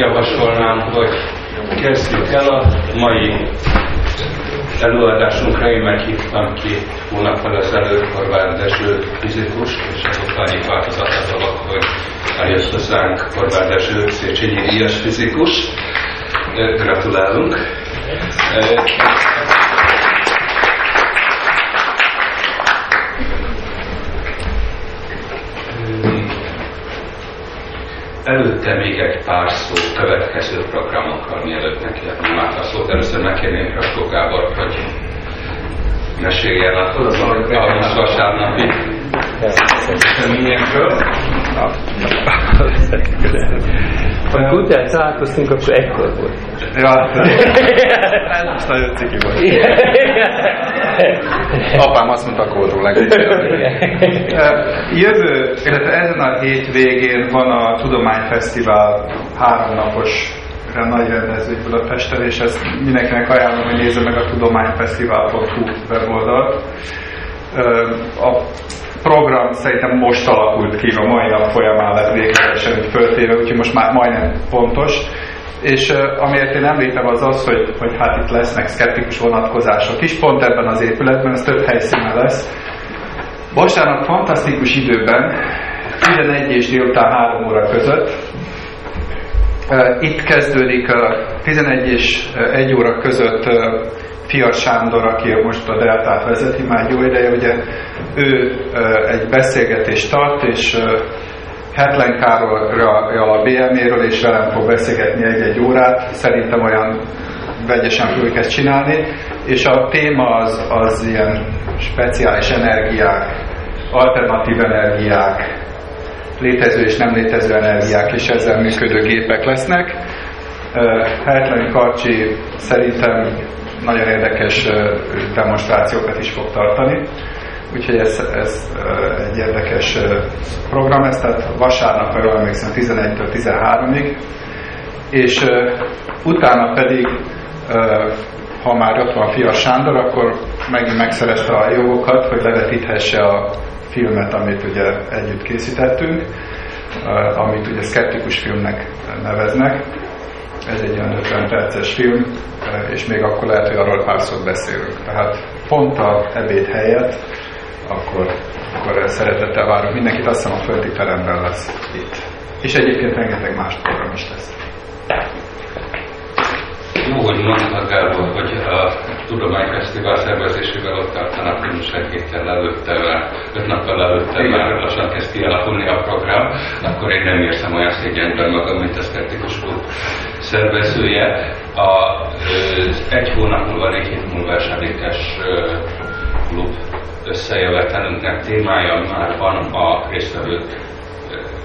javasolnám, hogy kezdjük el a mai előadásunkra. Én meghívtam ki hónappal ezelőtt Horváth Dezső fizikust, és az ottani változatával akkor eljött hozzánk Horváth Dezső, Széchenyi-díjas fizikus. Gratulálunk! Előtte még egy pár szó következő programokkal, mielőtt nekiadnám át a szót. Először megkérném Rastó Gábort, hogy mesélj el a most vasárnapi eseményekről. Amikor utána találkoztunk, akkor egykor volt. Ja, ez nagyon ciki volt. Apám azt mondta, kódról jövő, illetve ezen a hétvégén van a Tudományfesztivál 3 napos nagy rendezvény Budapesten, és ezt mindenkinek ajánlom, hogy nézze meg a tudományfesztivál.hu weboldalt. A program szerintem most alakult ki, a mai nap folyamán lett véglegesen úgy föltéve, úgyhogy most már majdnem pontos. És amiért én említem az az, hogy hát itt lesznek szkeptikus vonatkozások is, pont ebben az épületben, ez több helyszínen lesz. Vasárnap fantasztikus időben, 11 és délután 3 óra között, itt kezdődik a 11 és 1 óra között Fias Sándor, aki most a Deltát vezeti, már jó ideje, ugye ő egy beszélgetést tart, és Hetlen Károlyról a BM-éről, és velem fog beszélgetni egy-egy órát, szerintem olyan vegyesen fogjuk ezt csinálni, és a téma az ilyen speciális energiák, alternatív energiák, létező és nem létező energiák, és ezzel működő gépek lesznek. Hetlen Karcsi szerintem nagyon érdekes demonstrációkat is fog tartani. Úgyhogy ez egy érdekes program, ez tehát vasárnap, erről emlékszem, 11-től 13-ig, és utána pedig, ha már ott van Fias Sándor, akkor megint megszerezte a jogokat, hogy levetíthesse a filmet, amit ugye együtt készítettünk, amit ugye szkeptikus filmnek neveznek. Ez egy olyan 50 perces film, és még akkor lehet, hogy arról pár szót beszélünk. Tehát pont a ebéd helyett, akkor szeretettel várunk mindenkit, azt hiszem a földi teremben lesz itt. És egyébként rengeteg más program is lesz. Jó, hogy mondtad el, hogy a Tudományfesztivál szervezésével ott tartanak, nem is egy héttel előttevel, 5 nappal előttevel lassan kezd kialakulni a program, akkor én nem érzem olyan szégyenben magam, mint a szkeptikus klub szervezője. Az 1 hónap múlva, 4 hét múlva esedékes klub összejövetelünknek témája már van a résztvevők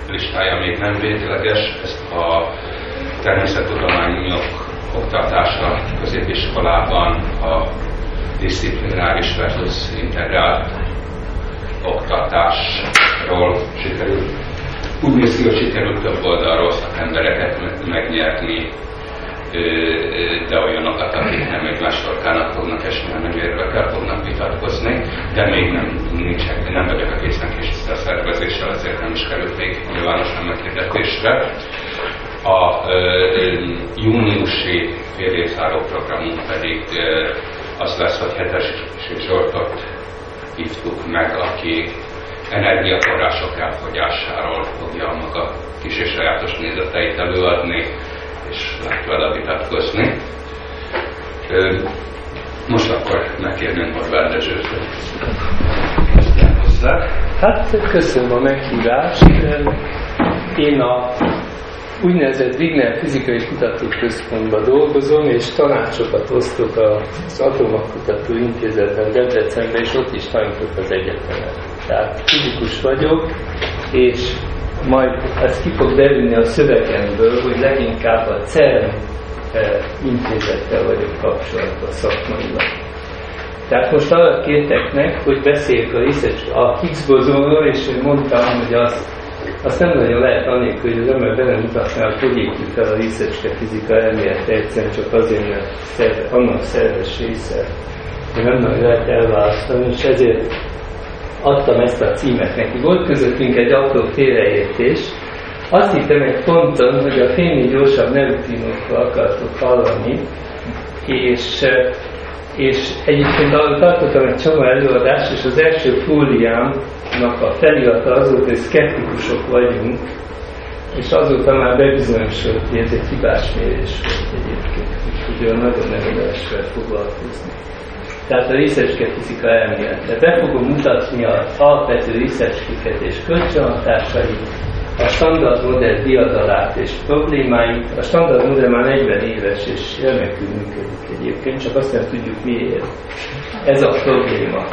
listája, még nem végleges, ezt a természettudományok oktatása középiskolában a disziplináris versus integrált oktatásról sikerült. Úgy néz ki, hogy sikerült több oldalról szakembereket megnyerni, de olyanokat, akik nem egymás torkának fognak esni, hanem érvekkel fognak vitatkozni, de még nem vagyok a késznek és a szervezéssel, azért nem is került még nyilvánosan meghirdetésre. A júniusi félrészáró programunk pedig az lesz, hogy Hetesi Zsoltot hívtuk meg, aki energiaforrások elfogyásáról fogja maga kis és sajátos nézeteit előadni, és lehet vele vitatkozni. Most akkor megkérnünk Horváth Dezsőt, hogy kezdjen hozzá. Hát köszönöm a meghívást. Én a úgynevezett Wigner Fizikai Kutatók Központban dolgozom, és tanácsokat osztok az Atomak Kutató Intézetben Debrecenben, és ott is tanítok az egyetemen. Tehát fizikus vagyok, és majd ez ki fog derülni a szövegemből, hogy leginkább a CERN intézettel vagyok kapcsolatban szakmailag. Tehát most arra kértek meg, hogy beszéljük a Higgs-bozonról, és én mondtam, hogy azt nem nagyon lehet annélkül, hogy az ember bele mutatnál, hogy épül fel a részecske fizika elmélete, egyszerűen csak azért, mert annak szerves része, hogy nem nagyon lehet elválasztani, és ezért adtam ezt a címet neki. Volt közöttünk egy apró félreértés, Azt hittem egy ponton, hogy a fénynél gyorsabb neutrínokról akartok hallani, és egyébként tartottam egy csomó előadást, és az első fóliámnak a felirata az volt, hogy szkeptikusok vagyunk, és azóta már bebizonyosult, hogy ez egy hibás mérés volt egyébként, úgyhogy olyan nagyon neveléssel foglalkozni. Tehát a részecske fizika elmélete. Be fogom mutatni az alapvető részecskéket és kölcsönhatásait, a standard modell diadalát és problémáit. A standard modell már 40 éves és remekül működik egyébként, csak azt nem tudjuk miért. Ez a probléma.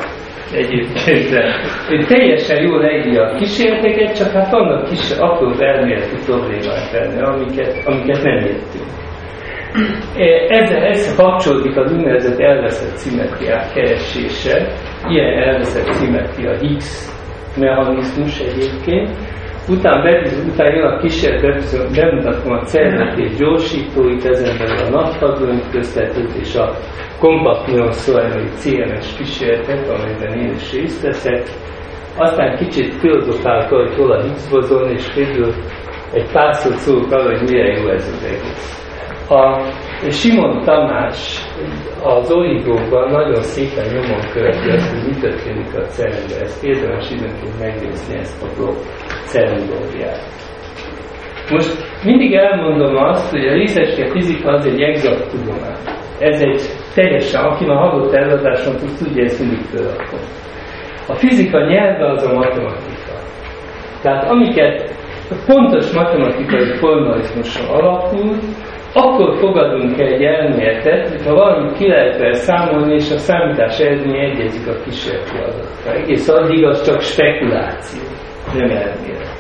Egyébként de teljesen jól leírja a kísérleteket, csak hát vannak kis apró elméleti problémák benne, amiket nem értünk. Ez kapcsolódik az úgynevezett elveszett szimmetriák keresése. Ilyen elveszett szimmetria Higgs mechanizmus egyébként. Utána jön a kísérlet, bemutatom a CERN-ét gyorsítóit, ezen belül a nagyhagyóink köztetőt és a kompaktinon szóval CMS kísérletet, amelyben én is részt veszek. Aztán kicsit filozofálta, hogy hol a Higgs-bozon, és végül egy pár szót szólok arra, hogy mire jó ez az egész. A Simon Tamás az Origóban nagyon szépen nyomon követi azt, hogy mi történik a CERN-ben. Ezt érdemes időnként megnézni ezt a blog CERN-blogját. Most mindig elmondom azt, hogy a részecske fizika az egy exakt tudomány. Ez egy teljesen, aki már hallott előadáson, tudja, ezt mindig fölrakom. A fizika nyelve az a matematika. Tehát amiket pontos matematikai formalizmuson alapul, akkor fogadunk egy elméletet, hogyha valamit ki lehet vele számolni, és a számítás eredménye egyezik a kísérleti adatra. Egész addig az csak spekuláció, nem elmélet.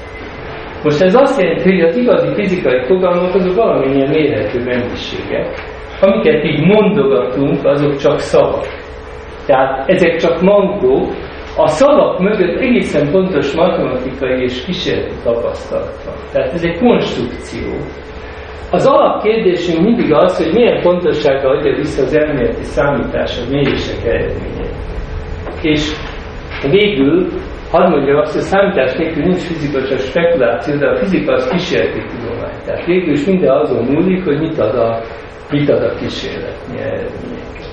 Most ez azt jelenti, hogy az igazi fizikai fogalmak azok valamilyen mérhető mennyiségek. Amiket így mondogatunk, azok csak szavak. Tehát ezek csak mangók. A szavak mögött egészen pontos matematikai és kísérleti tapasztalat van. Tehát ez egy konstrukció. Az alapkérdésünk mindig az, hogy milyen pontossággal adja vissza az elméleti számítás a mérések eredményeit. És végül, hadd mondjam azt, hogy a számítás nélkül nincs fizika, csak spekuláció, de a fizika az kísérleti tudomány. Tehát végül is minden azon múlik, hogy mit ad a kísérletnyi eredményeket.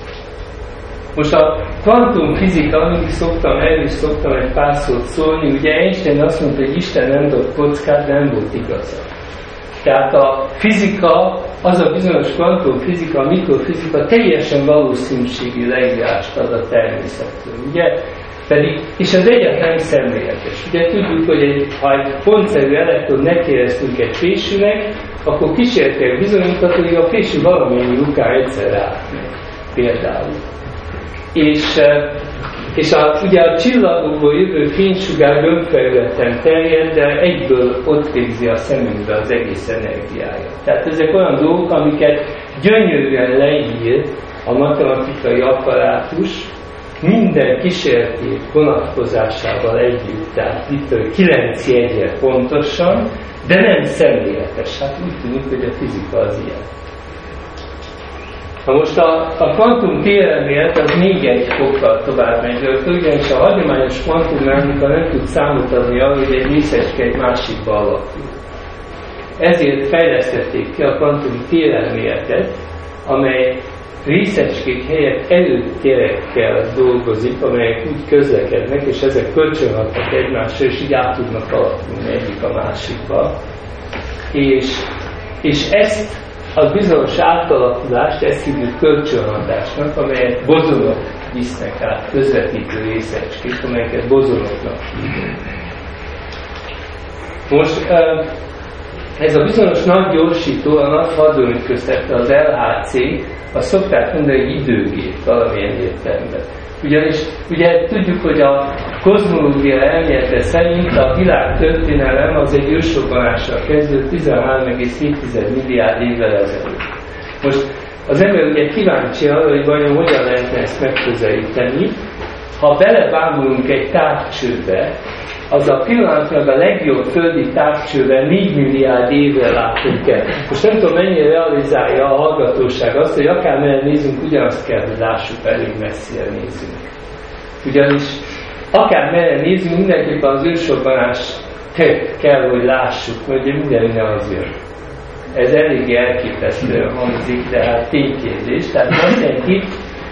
Most a kvantumfizika, mindig el is szoktam egy pár szót szólni, ugye Einstein azt mondta, hogy Isten nem dob kockát, nem volt igaza. Tehát a fizika, az a bizonyos kvantumfizika, a mikrofizika teljesen valószínűségi leírást ad a természetről, ugye? És ez egyáltalán szemléletes. Ugye tudjuk, hogy ha egy pontszerű elektron nekiéreztünk egy fésűnek, akkor kísérletileg bizonyítható, hogy a fésű valamennyi lukán egyszerre átmegy, például. És ugye a csillagokból jövő fénysugár gömbfelületen terjed, de egyből ott végzi a szemünkbe az egész energiája. Tehát ezek olyan dolgok, amiket gyönyörűen leír a matematikai apparátus minden kísérleti vonatkozásával együtt. Tehát itt 9 jegyel pontosan, de nem szemléletes. Hát úgy tűnik, hogy a fizika az ilyen. Na most a kvantum térelmélet az még egy fokkal tovább megy, ugyanis a hagyományos kvantummechanika nem tud számot adni arra, hogy egy részecske egy másikba alakul. Ezért fejlesztették ki a kvantum térelméletet, amely részecskék helyett előtérekkel dolgozik, amelyek úgy közlekednek, és ezek kölcsönhatnak egymásra, és így át tudnak alakulni egyik a másikba. És ezt a bizonyos átalakulást ezt hívjuk kölcsönhatásnak, amelyet bozonok visznek át, közvetítő részecskék, amelyeket bozonoknak hívjuk. Most ez a bizonyos nagy gyorsító, a nagy hadőnk köztette az LHC, azt szokták mondani, hogy időgép valamilyen értelemben. Ugyanis ugye tudjuk, hogy a kozmológia elmélete szerint a világ történelem az egy ősrobbanással kezdődött 13,7 milliárd évvel ezelőtt. Most az ember ugye kíváncsi arra, hogy vajon hogyan lehetne ezt megközelíteni. Ha belebámulunk egy távcsőbe, az a pillanatban a legjobb földi távcsőben 4 milliárd évre látunk el. Most nem tudom, mennyire realizálja a hallgatóság azt, hogy akármilyen nézünk, ugyanazt kell, hogy lássuk, elég messzire nézünk. Ugyanis akármilyen nézünk, mindenképpen az ősrobbanás kell, hogy lássuk, hogy minden az jön. Ez elég elképesztően hangzik, de hát ténykézés. Tehát azt jelenti,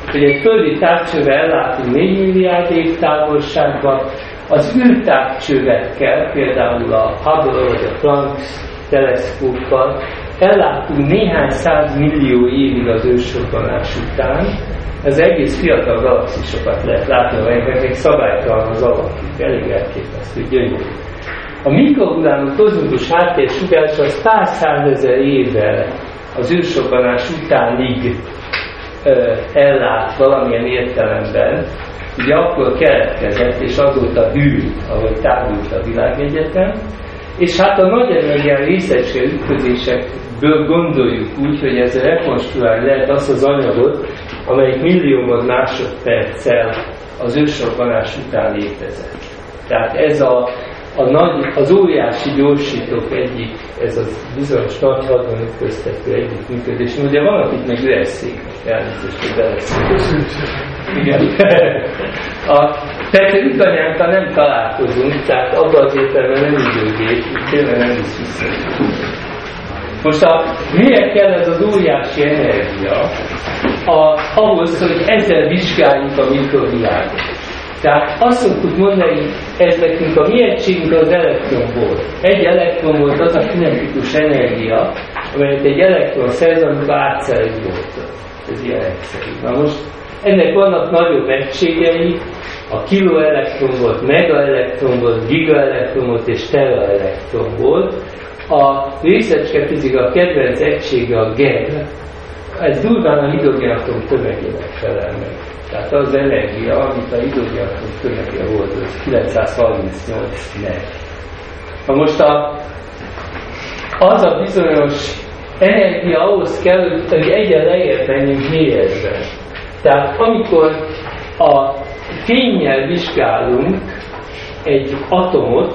hogy egy földi távcsővel ellátunk 4 milliárd év távolságban, az űrtávcsövekkel, például a Hubble vagy a Planck teleszkóppal ellátunk néhány 100 millió évig az ősrobbanás után. Ez egész fiatal galaxisokat lehet látni, amelyeknek még szabálytalan az alakjuk, elég elképesztő, gyönyörű. A mikrogulánok kozmikus háttérsugársa az pár százezer évvel az ősrobbanás utánig ellát valamilyen értelemben, ugye akkor keletkezett, és azóta hűlt, ahogy tágult a világegyetem, és hát a nagy energián részecske ütközésekből gondoljuk úgy, hogy ezzel rekonstruálni lehet azt az anyagot, amelyik milliómod másodperccel az ősrobbanás után létezett. Tehát ez az óriási gyorsítók egyik, ez a bizonyos nagy hadban ütköztető együttműködés. Ugye van, akit meg üresszéknek elnézést, hogy beleszéknek. Igen. Tehát ütkanyánkkal nem találkozunk, tehát abban az értelemben nem időgép, tényleg nem is vissza. Most miért kell ez az óriási energia ahhoz, hogy ezzel vizsgáljuk a mikrovilágot? Tehát azt szoktuk mondani, ez nekünk a mi egységünk az elektron volt. Egy elektron volt az a kinetikus energia, amelyet egy elektron szerz, amikor átszerez volt. Ez ilyen egyszerű. Na most ennek vannak nagyobb egységei, a kiloelektron volt, megaelektron volt, gigaelektron volt és teraelektron volt. A részecskefizika kedvenc egysége a GeV. Ez durván a hidrogénatom tömegének felel meg. Tehát az energia, amit a hidrogénatom tömege volt, az 938 meg. Na most az a bizonyos energia ahhoz kell, hogy egyen lejjebb menjünk mélyedben. Tehát amikor a fénnyel vizsgálunk egy atomot,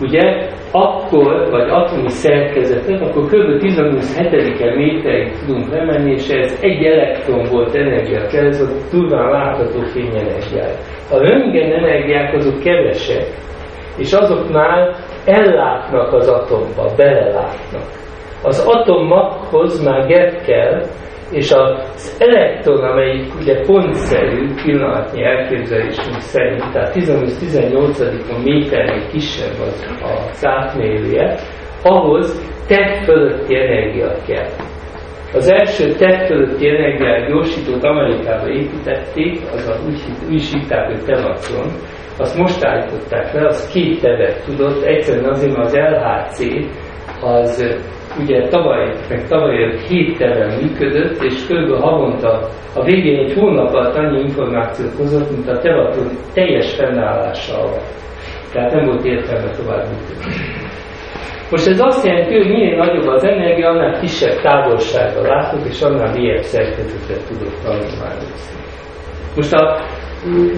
ugye, akkor, vagy atomi szerkezetet, akkor kb. 10-27. Méterig tudunk lemenni, és ez egy elektron volt energia kell, ez a durván látható fényenergiája. A röntgen energiák azok kevesek, és azok már ellátnak az atomba, belelátnak. Az atomokhoz már GeV kell, és az elektron, amelyik ugye pontszerű pillanatnyi elképzelésünk szerint, tehát 15-18 méternél kisebb az a átmérője, ahhoz TeV fölötti energia kell. Az első TeV fölötti energiát gyorsítót Amerikába építették, az úgy hívták, hogy Tevatron, azt most állították le, az 2 TeV-et tudott, egyszerűen azért, mert az LHC az ugye tavaly 7 TeV-en működött, és kb. Havonta a végén egy hónap alatt annyi információt hozott, mint a Tevatron teljes fennállása alatt. Tehát nem volt értelme tovább működni. Most ez azt jelenti, hogy minél nagyobb az energia, annál kisebb távolságra látok, és annál mélyebb szerkezetet tudok tanulmányozni. Most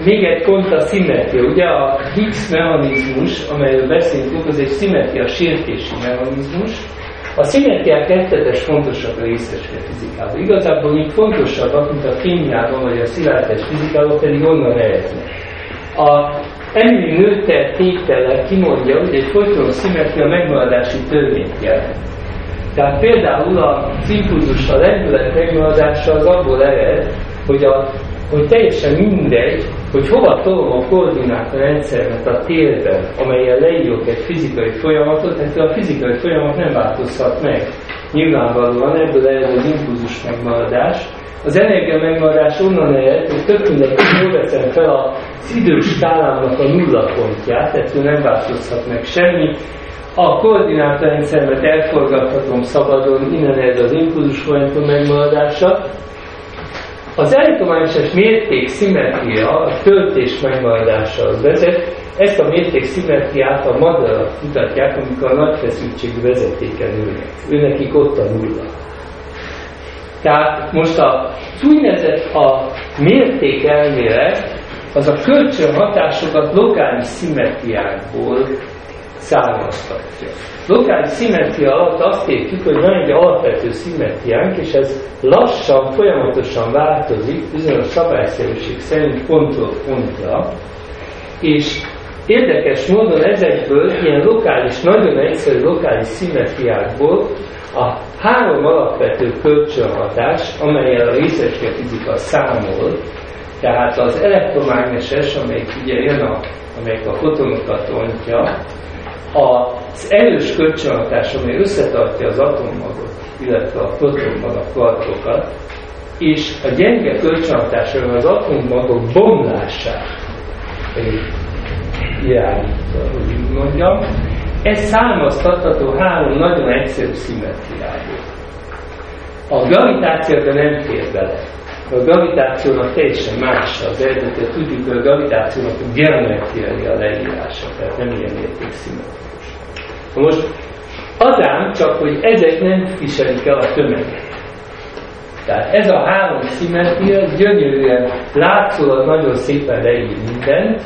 még egy pont a szimmetria. Ugye a Higgs mechanizmus, amelyről beszélünk, az egy szimmetria sértési mechanizmus. A szimmetriák rettetes fontosak a részecskefizikában. Igazából még fontosabbak, mint a kémiában vagy a szilárd fizikában, pedig onnan erednek. A Emmy Noether tétele kimondja, hogy egy folytonos szimmetria megmaradási törvényt jelent. Tehát például az impulzus, a lendület megmaradása az abból ered, hogy teljesen mindegy, hogy hova tolom a koordinátorrendszeremet a térben, amelyen leírok egy fizikai folyamatot, tehát a fizikai folyamat nem változhat meg. Nyilvánvalóan ebből ered az impulzus megmaradás. Az energia megmaradás onnan ered, hogy tök mindenki jól veszem fel az időskálának a nulla pontját, ettől nem változhat meg semmi. A koordinátorrendszeremet elforgathatom szabadon, innen ered az impulzus folyamaton megmaradása. Az elektromágneses mérték szimmetria, a töltés megmaradásához vezet, ezt a mérték szimmetriát a madarak kutatják, amikor a nagy feszültségű vezetéken ülnek. Őnekik ott a nulla. Tehát most az úgynevezett a mérték elmélet, az a kölcsönhatásokat lokális szimmetriákból származtatja. Lokális szimmetria alatt azt értjük, hogy van egy alapvető szimmetriánk, és ez lassan, folyamatosan változik, bizonyos szabályszerűség szerint pontról pontra, és Érdekes módon ezekből, ilyen lokális, nagyon egyszerű lokális szimmetriákból a három alapvető kölcsönhatás, amelyen a részecske fizika számol, tehát az elektromágneses, amelyik ugye jön amelyik a fotonokat ontja, az erős kölcsönhatás, amely összetartja az atommagot, illetve a protonban a kvarkokat, és a gyenge kölcsönhatás, amely az atommagok bomlását irányítva, hogy úgy mondjam, ez származtatható három nagyon egyszerű szimmetriából. A gravitációban nem fér bele. A gravitációnak teljesen más az eredetet, tudjuk, hogy a gravitációnak a geometriai a leírása, tehát nem ilyen mérték szimmetrikus. Most az ám csak, hogy ezek nem viselik el a tömeget. Tehát ez a három szimmetria gyönyörűen látszólag nagyon szépen leír mindent,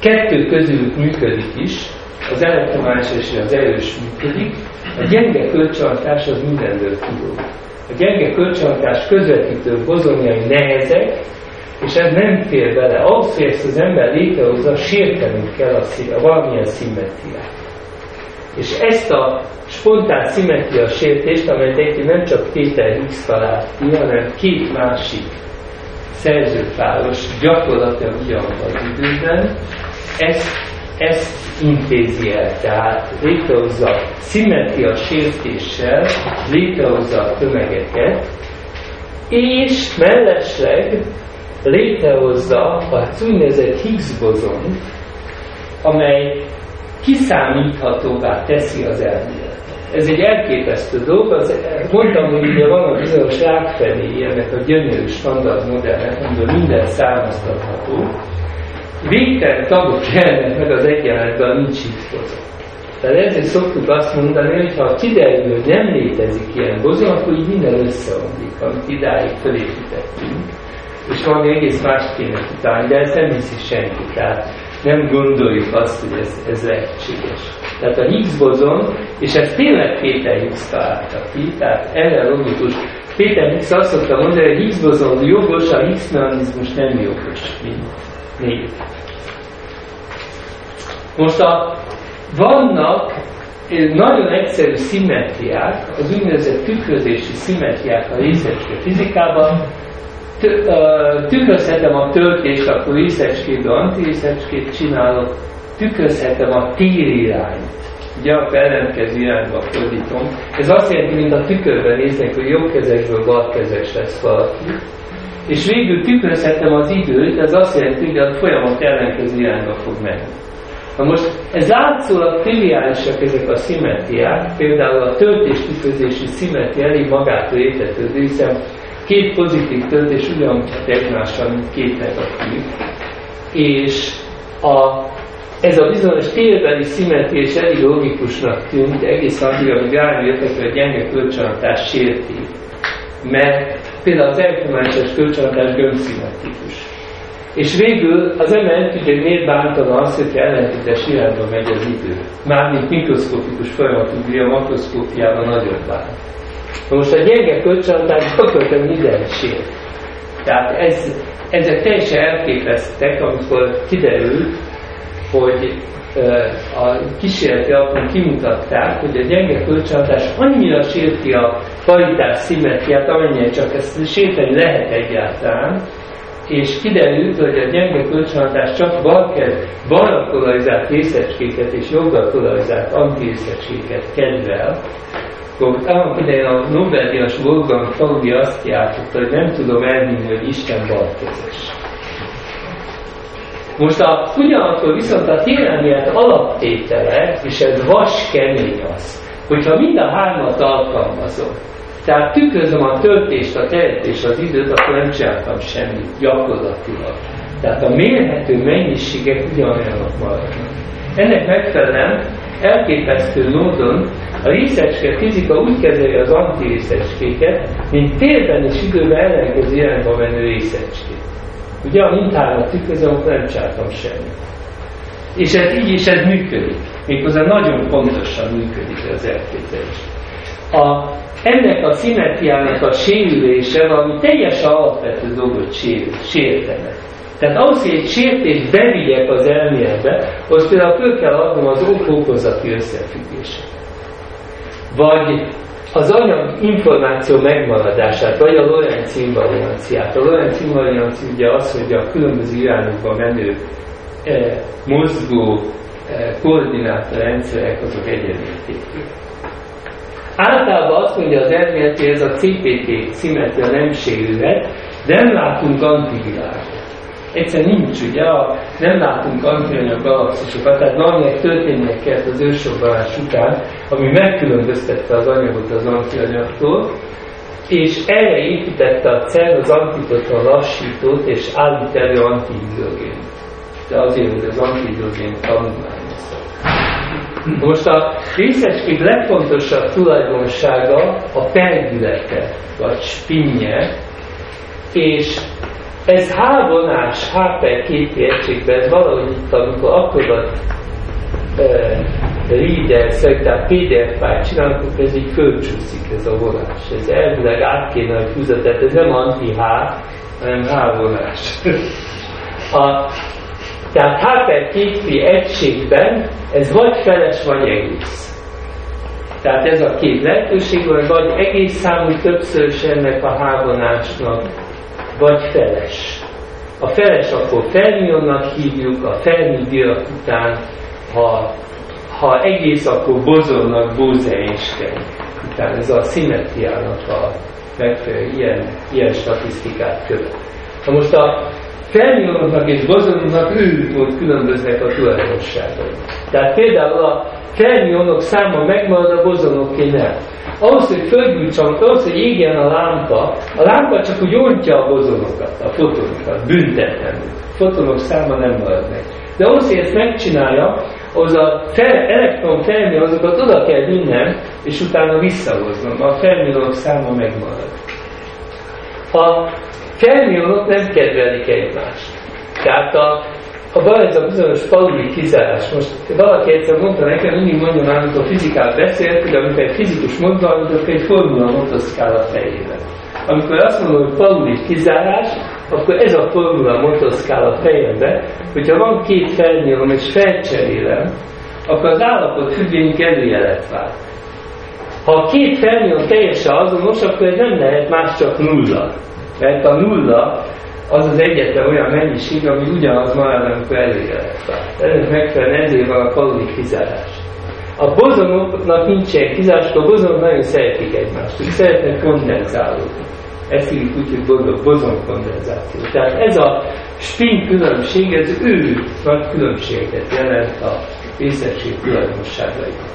kettő közülük működik is, az elektromágneses és az erős működik, a gyenge kölcsönhatás az mindenről tudó. A gyenge kölcsönhatás közvetítő bozonjai nehezek, és ez nem fér bele. Ahhoz, hogy ezt az ember létrehozza, sértenünk kell a valamilyen szimmetriát. És ezt a spontán szimmetria sértést, amelyet egyébként nem csak Peter Higgs talált ki, hanem két másik szerzőpáros gyakorlatilag ugyanabban az időben, ezt intézi el, tehát létrehozza szimmetria sértéssel, létrehozza a tömegeket, és mellesleg létrehozza az úgynevezett Higgs-bozont, amely kiszámíthatóvá teszi az elméletet. Ez egy elképesztő dolog, mondtam, hogy ugye van a bizonyos rákfenéje ennek a gyönyörű standard modellnek, amiből minden származtatható, végtelen tagok jelennek meg az egyenletben, nincs Higgs-bozon. Tehát ezért szoktuk azt mondani, hogy ha kiderül, hogy nem létezik ilyen bozon, akkor így minden összeomlik, amit idáig felépítettünk, és valami egész más kéne után, de ezt nem hiszi senki, tehát nem gondoljuk azt, hogy ez lehetséges. Tehát a Higgs-bozon, és ezt tényleg Peter Higgs találta ki, tehát erre logikus. Peter Higgs azt szokta mondani, hogy a Higgs-bozon jogos, a Higgs mechanizmus nem jogos, mint. Most vannak nagyon egyszerű szimmetriák, az úgynevezett tükrözési szimmetriák a részecske fizikában. Tükrözhetem a töltést, akkor részecskéből antirészecskét csinálok, tükrözhetem a térirányt. Ugye akkor ellenkező irányba fordítom. Ez azt jelenti, mint a tükörben néznek, hogy jobb kezekből balkezes lesz valaki. És végül tükrözhetem az időt, ez azt jelenti, hogy a folyamat ellenkező irányba fog menni. Na most, ez látszólag triviálisak ezek a szimmetriák, például a töltés-tükrözési szimmetria elég magától értetődő, hiszen két pozitív töltés ugyanúgy egymással, mint két negatív. És ez a bizonyos térbeli szimmetria is elég logikusnak tűnt, egész addig, amíg rájöttek, hogy a gyenge kölcsönhatás sérti. Mert például az elektromágneses kölcsönhatás gömbszimmetrikus. És végül az ember tudja, miért bántana azt, hogyha ellentétes irányba megy az idő. Mármint mikroszkopikus folyamat, ugye a makroszkópiában nagyon bánt. Na most a gyenge kölcsönhatás gyakorlatilag minden sért. Tehát ezek teljesen elképesztek, amikor kiderül, hogy a kísérleti alapon kimutatták, hogy a gyenge kölcsönhatás annyira sérti a paritás szimmetriát, amennyire csak ezt sérteni lehet egyáltalán, és kiderült, hogy a gyenge kölcsönhatás csak balra polarizált részecskéket és jobbra polarizált antirészecskéket kedvel. Annak idején a Nobel-díjas Wolfgang Pauli azt játszotta, hogy nem tudom elhinni, hogy Isten balkezes. Most ugyanakkor viszont a térelmélet alaptétele, és ez vaskemény az, hogyha mind a hármat alkalmazom, tehát tükrözöm a töltést, a teret és az időt, akkor nem csináltam semmit gyakorlatilag. Tehát a mérhető mennyiségek ugyanolyanok maradnak. Ennek megfelelően elképesztő módon a részecske fizika úgy kezeli az antirészecskéket, mint térben és időben ellenkező irányba menő részecskét. Ugye a mintára tükrözöm, akkor nem csináltam semmit. És ez így is ez működik. Méghozzá nagyon pontosan működik az elképzelés. Ennek a szimmetriának a sérülése valami teljesen alapvető dolgot sértene. Tehát ahhoz, hogy egy sértést bevigyek az elméletbe, az például föl kell adnom az okokozati összefüggéseket. Vagy az anyag információ megmaradását, vagy a Lorentz invarianciát. A Lorentz invariancia ugye az, hogy a különböző irányokba menő mozgó koordinátorrendszerek azok egyenértékű. Általában azt mondja az elmélet, hogy ez a CPT szimmetria nem sérülhet, de nem látunk antivilágot. Egyszerűen nincs, ugye, nem látunk antianyag galaxisokat, tehát valaminek történnek kellett az ősrobbanás után, ami megkülönböztette az anyagot az antianyagtól, és erre építette a CERN az antiproton lassítót és állít elő antihidrogént. De azért, hogy az antihidrogént tanulmányozta. Most a részecskék legfontosabb tulajdonsága a pendülete, vagy spinje, és ez H-vonás, H/2T egységben, ez valahogy itt, amikor akrobat reader-szerű, tehát PDF-fájt csinálunk, akkor ez így fölcsúszik ez a vonás. Ez elvileg át kéne, hogy húzza, tehát ez nem anti-H, hanem H-vonás. Tehát H/2T egységben ez vagy feles, vagy egész. Tehát ez a két lehetőség van, vagy egész számú többszörös ennek a H-vonásnak, vagy feles. A feles akkor fermionnak hívjuk, a fermi-diak után, ha egész, akkor bozonnak, Bose-Einstein. Tehát ez a szimmetriának a megfelelő ilyen statisztikát követ. Na most a fermionoknak és bozonoknak ők különböznek a tulajdonságai. Tehát például a fermionok száma megmarad, a bozonoké nem. Ahhoz, hogy fölgyújtsanak, ahhoz, hogy égjen a lámpa csak úgy ontja a bozonokat, a fotonokat, büntetlenül. A fotonok száma nem marad meg. De ahhoz, hogy ezt megcsinálja, az a elektron fermionokat oda kell vinnem, és utána visszahoznom. A fermionok száma megmarad. A fermionok nem kedvelik egymást. Tehát van ez a bizonyos Pauli kizárás. Most valaki egyszer mondta nekem, mindig mondja már, amikor fizikát beszélt, hogy amikor egy fizikus mondva, amikor egy formula motoszkál a fejében. Amikor azt mondom, hogy Pauli kizárás, akkor ez a formula motoszkál a fejembe, hogyha van két fermionom és felcserélem, akkor az állapot függvényük előjelet vált. Ha a két fermion teljesen azonos, akkor ez nem lehet más, csak nulla. Mert a nulla az az egyetlen olyan mennyiség, ami ugyanaz marad, amikor előjelet vált. Ennek megfelelően ezért van a Pauli kizárás. A bozonoknak nincs ilyen kizárás, a bozonok nagyon szeretik egymást, és szeretnek kondenzálódni. Ezt hívjuk úgy, hogy bozonkondenzáció. Tehát ez a spin különbség, ez ő nagy különbséget jelent a részecskék tulajdonságaiban.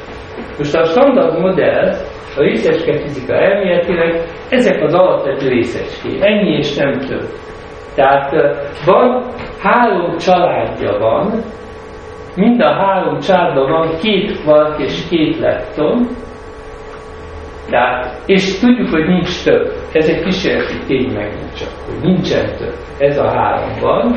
Most a standard modell a részecske fizika elméletének ezek az alapvető részecskék, ennyi és nem több. Tehát van, három családja van, mind a három családban van két kvark és két lepton, tehát, és tudjuk, hogy nincs több. Ez egy kísérleti tény megint csak, hogy nincsen több. Ez a három van.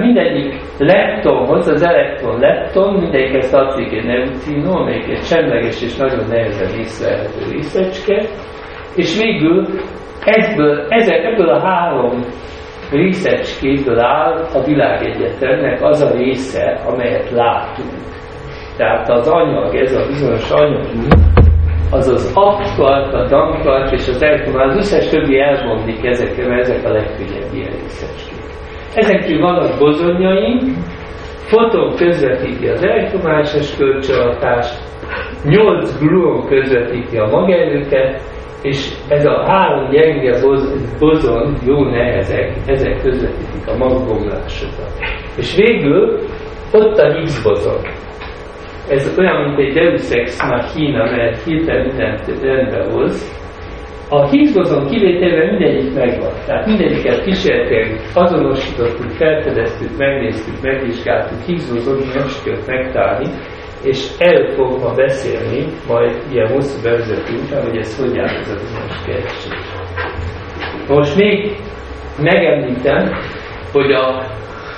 Mindegyik leptonhoz, az elektron-lepton, mindegyik ezt adzik egy neutrino, amelyik egy semleges és nagyon nehezen észlelhető részecske, és végül ebből a három részecskéből áll a világegyetemnek az a része, amelyet látunk. Tehát az anyag, ez a bizonyos anyagunk, az az apkart, a damkart és az elektromán, az összes többi elmondnik ezekre, mert ezek a legfőbb ilyen részecskék. Ezenkül vannak bozonjaink, foton közvetíti az elektromágneses kölcsönhatást, 8 gluon közvetíti a magerőket, és ez a három gyenge bozon, jó nehezek, ezek közvetítik a magbomlásokat. És végül ott a Higgs-bozon. Ez olyan, mint egy Deus Ex Machina, mert hirtelen mindent rendbe hoz. A Higgs-bozon kivételével mindegyik megvan. Tehát mindegyiket kísérletben azonosítottuk, felfedeztük, megnéztük, megvizsgáltuk, Higgs-bozon nem sikerült megtalálni, és el fogok ma beszélni, majd ilyen hosszú bevezető után, hogy ez hogy áll ez a bizonyos keresés. Most még megemlítem, hogy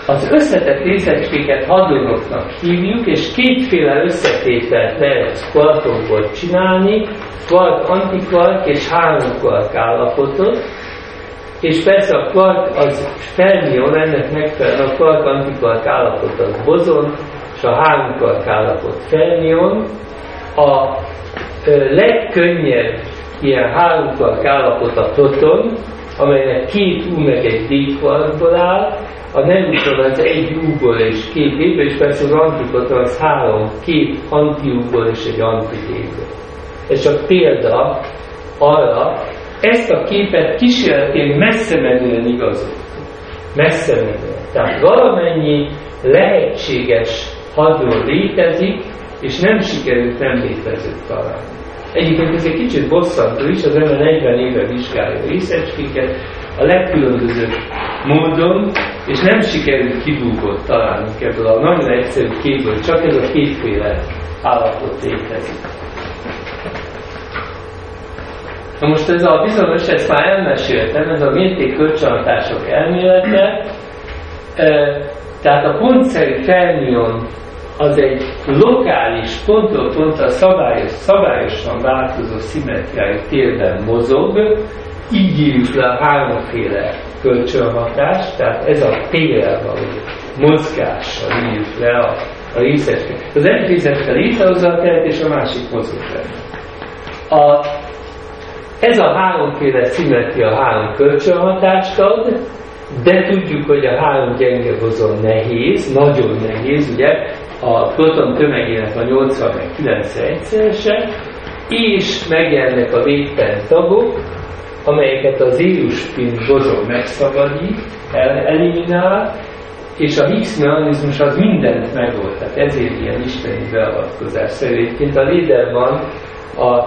az összetett részecskéket hadronoknak hívjuk, és kétféle összetételt lehet kvarkokból csinálni, kvark-antikvark és három kvark állapotot. És persze a quark az fermion, ennek megfelelően a quark antikvark állapot az bozon, és a háromkvark állapot fermion. A legkönnyebb ilyen háromkvark állapot a proton, amelynek két U meg egy D kvarkból áll, a neutron az egy U-ból és két D-ből, és persze az antiproton az két anti-U-ból és egy anti-D-ből. Ez csak példa arra, ezt a képet kísérletén messze menően igazoltuk. Messze menően. Tehát valamennyi lehetséges hadról létezik, és nem sikerült nem létezőt találni. Egyébként ez egy kicsit bosszantó is, az ember 40 éve vizsgálja részecskéket a legkülönbözőbb módon, és nem sikerült kibúgót találni ebből a nagyon egyszerű képből, csak ez a kétféle állapot létezik. Na most ez a bizonyos, ezt már elmeséltem, ez a mérték-kölcsönhatások elmélete, tehát a pontszerű fermion az egy lokális, ponttól pontra szabályosan változó szimmetriájú térben mozog, így írjuk le a háromféle kölcsönhatást, tehát ez a térrel való mozgással írjuk le a részecskéket. Az egyik részecske létrehozza a teret, és a másik mozog benne. Ez a háromféle szimmetria a három kölcsönhatást ad, de tudjuk, hogy a három gyenge bozon nehéz, nagyon nehéz, ugye, a proton tömegének a 80 meg 91-szerese, és megjelennek a végtelen tagok, amelyeket az éluspin bozon megszabadít, eliminál, és a Higgs mechanizmus az mindent megold, tehát ezért ilyen isteni beavatkozás szerint. A Lederman a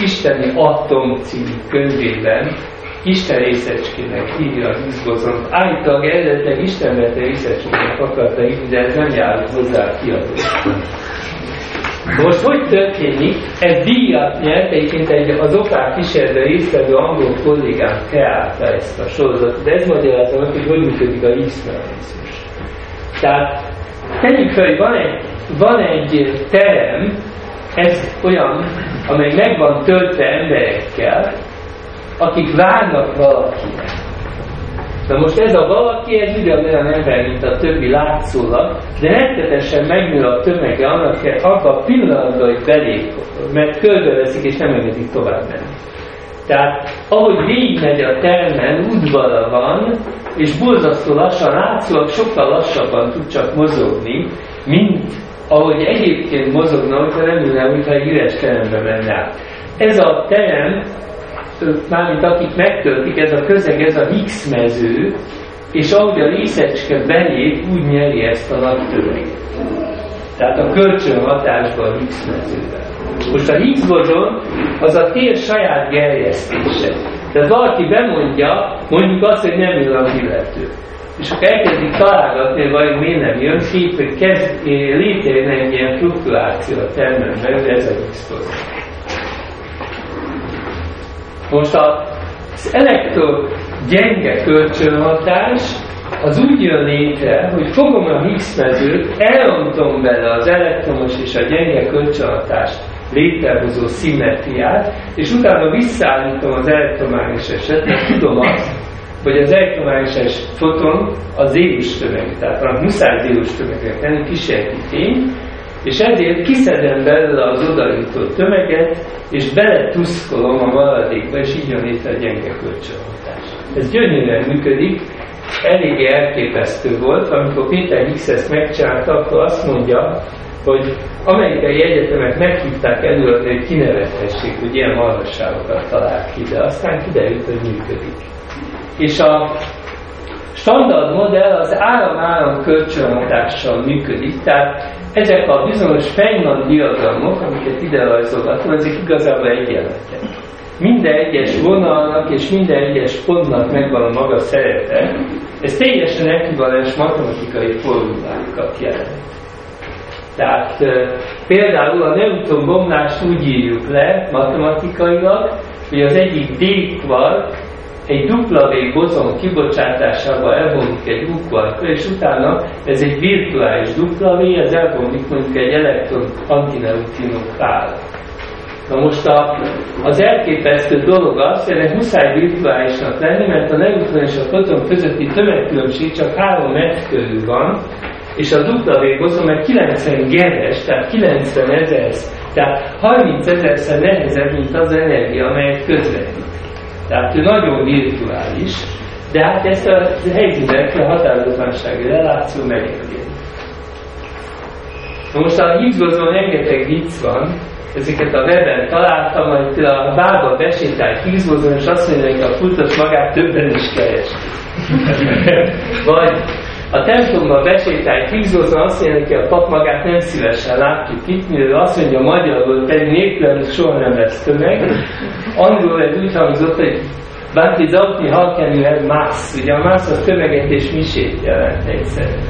Isteni Atom című könyvében Isten részecskének hívja a Higgs-bozont. Állítólag eredetileg Istenverte részecskének akarta hívni, de ez nem jár hozzá a kiadó. Most hogy történik? Ez díjat nyert, egyébként az opár kísérletben résztvevő angol kollégám kreálta ezt a sorozatot, de ez magyarázza meg, hogy működik a Higgs-mechanizmus. Tehát tegyük fel, hogy van egy terem, ez olyan, amely meg van töltve emberekkel, akik várnak valakire. Na most ez a valaki, ez ugyanolyan ember, mint a többi látszólag, de rettetesen megnő a tömege annak, abban a pillanatban, hogy belép, mert körbeveszik és nem engedik tovább menni. Tehát ahogy végigmegy a termen, udvara van, és borzasztó lassan látszólag sokkal lassabban tud csak mozogni, mint ahogy egyébként mozogna, hogyha remélem, hogyha egy üres terembe menne át. Ez a terem, mármint akik megtöltik, ez a közeg, ez a Higgs mező, és ahogy a részecske belép, úgy nyeri ezt a nagy tömeget. Tehát a kölcsönhatásban a Higgs mezőben. Most a Higgs-bozon az a tér saját gerjesztése. Tehát valaki bemondja, mondjuk azt, hogy nem jön az illető. És akkor elkezdik találgatni, hogy vajon miért nem jön, hogy létrejön egy ilyen fluktuáció a termen belül, ez a Higgs-bozon. Most az elektron gyenge kölcsönhatás az úgy jön létre, hogy fogom a Higgs mezőt, elrontom bele az elektromos és a gyenge kölcsönhatást létrehozó szimmetriát, és utána visszaállítom az elektromágneseset, mert tudom azt, hogy az elektromágneses foton a zérus tömeg, tehát van muszáj zérus tömegnek lenni, kísérleti fény, és ezért kiszedem belőle az odajutó tömeget, és beletuszkolom a maradékba, és így jön létre a gyenge kölcsönhatás. Ez gyönyörűen működik, eléggé elképesztő volt, amikor Peter Higgs ezt megcsinálta, akkor azt mondja, hogy amerikai egyetemek meghívták előadni, hogy kinevethessék, hogy ilyen marhasságokat talált ki, de aztán kiderült, hogy működik. És a standard modell az áram-áram kölcsönhatással működik, tehát ezek a bizonyos Feynman diagramok, amiket ide rajzolgatom, ezek igazából egyenletek. Minden egyes vonalnak és minden egyes pontnak megvan a maga szerepe, ez teljesen ekvivalens matematikai formulákat jelent. Tehát például a neutron bomlást úgy írjuk le matematikailag, hogy az egyik D-kvark egy W bozon kibocsátásával elbomlik egy U-kvarkra, és utána ez egy virtuális W, ez elbomlik mondjuk egy elektron antineutrino pár. Na most az elképesztő dolog az, hogy ennek muszáj virtuálisnak lenni, mert a neutron és a proton közötti tömegkülönbség csak 3 mec körül van, és a W bozon meg 90 geres, tehát 90 ezer, tehát 30 ezerszer nehezebb, mint az energia, amelyet közvetít. Tehát ő nagyon virtuális, de hát ezt a helyzetekre a határozatlansági reláció megengedi. Na most a Higgs-bozon rengeteg vicc van, ezeket a webben találtam, hogy a bába besétált Higgs-bozon, és azt mondja, hogy a futos magát többen is keresi. Vagy a templomban besétált Higgs-bozon azt mondja, hogy a pap magát nem szívesen látjuk itt, mivel azt mondja, hogy a magyarból pedig nélkülön soha nem lesz tömeg. Angolul ez úgy hangzott, hogy bárki zapni, ha kell, mert mász. Ugye a mász az tömeget és misét jelent egyszerűen.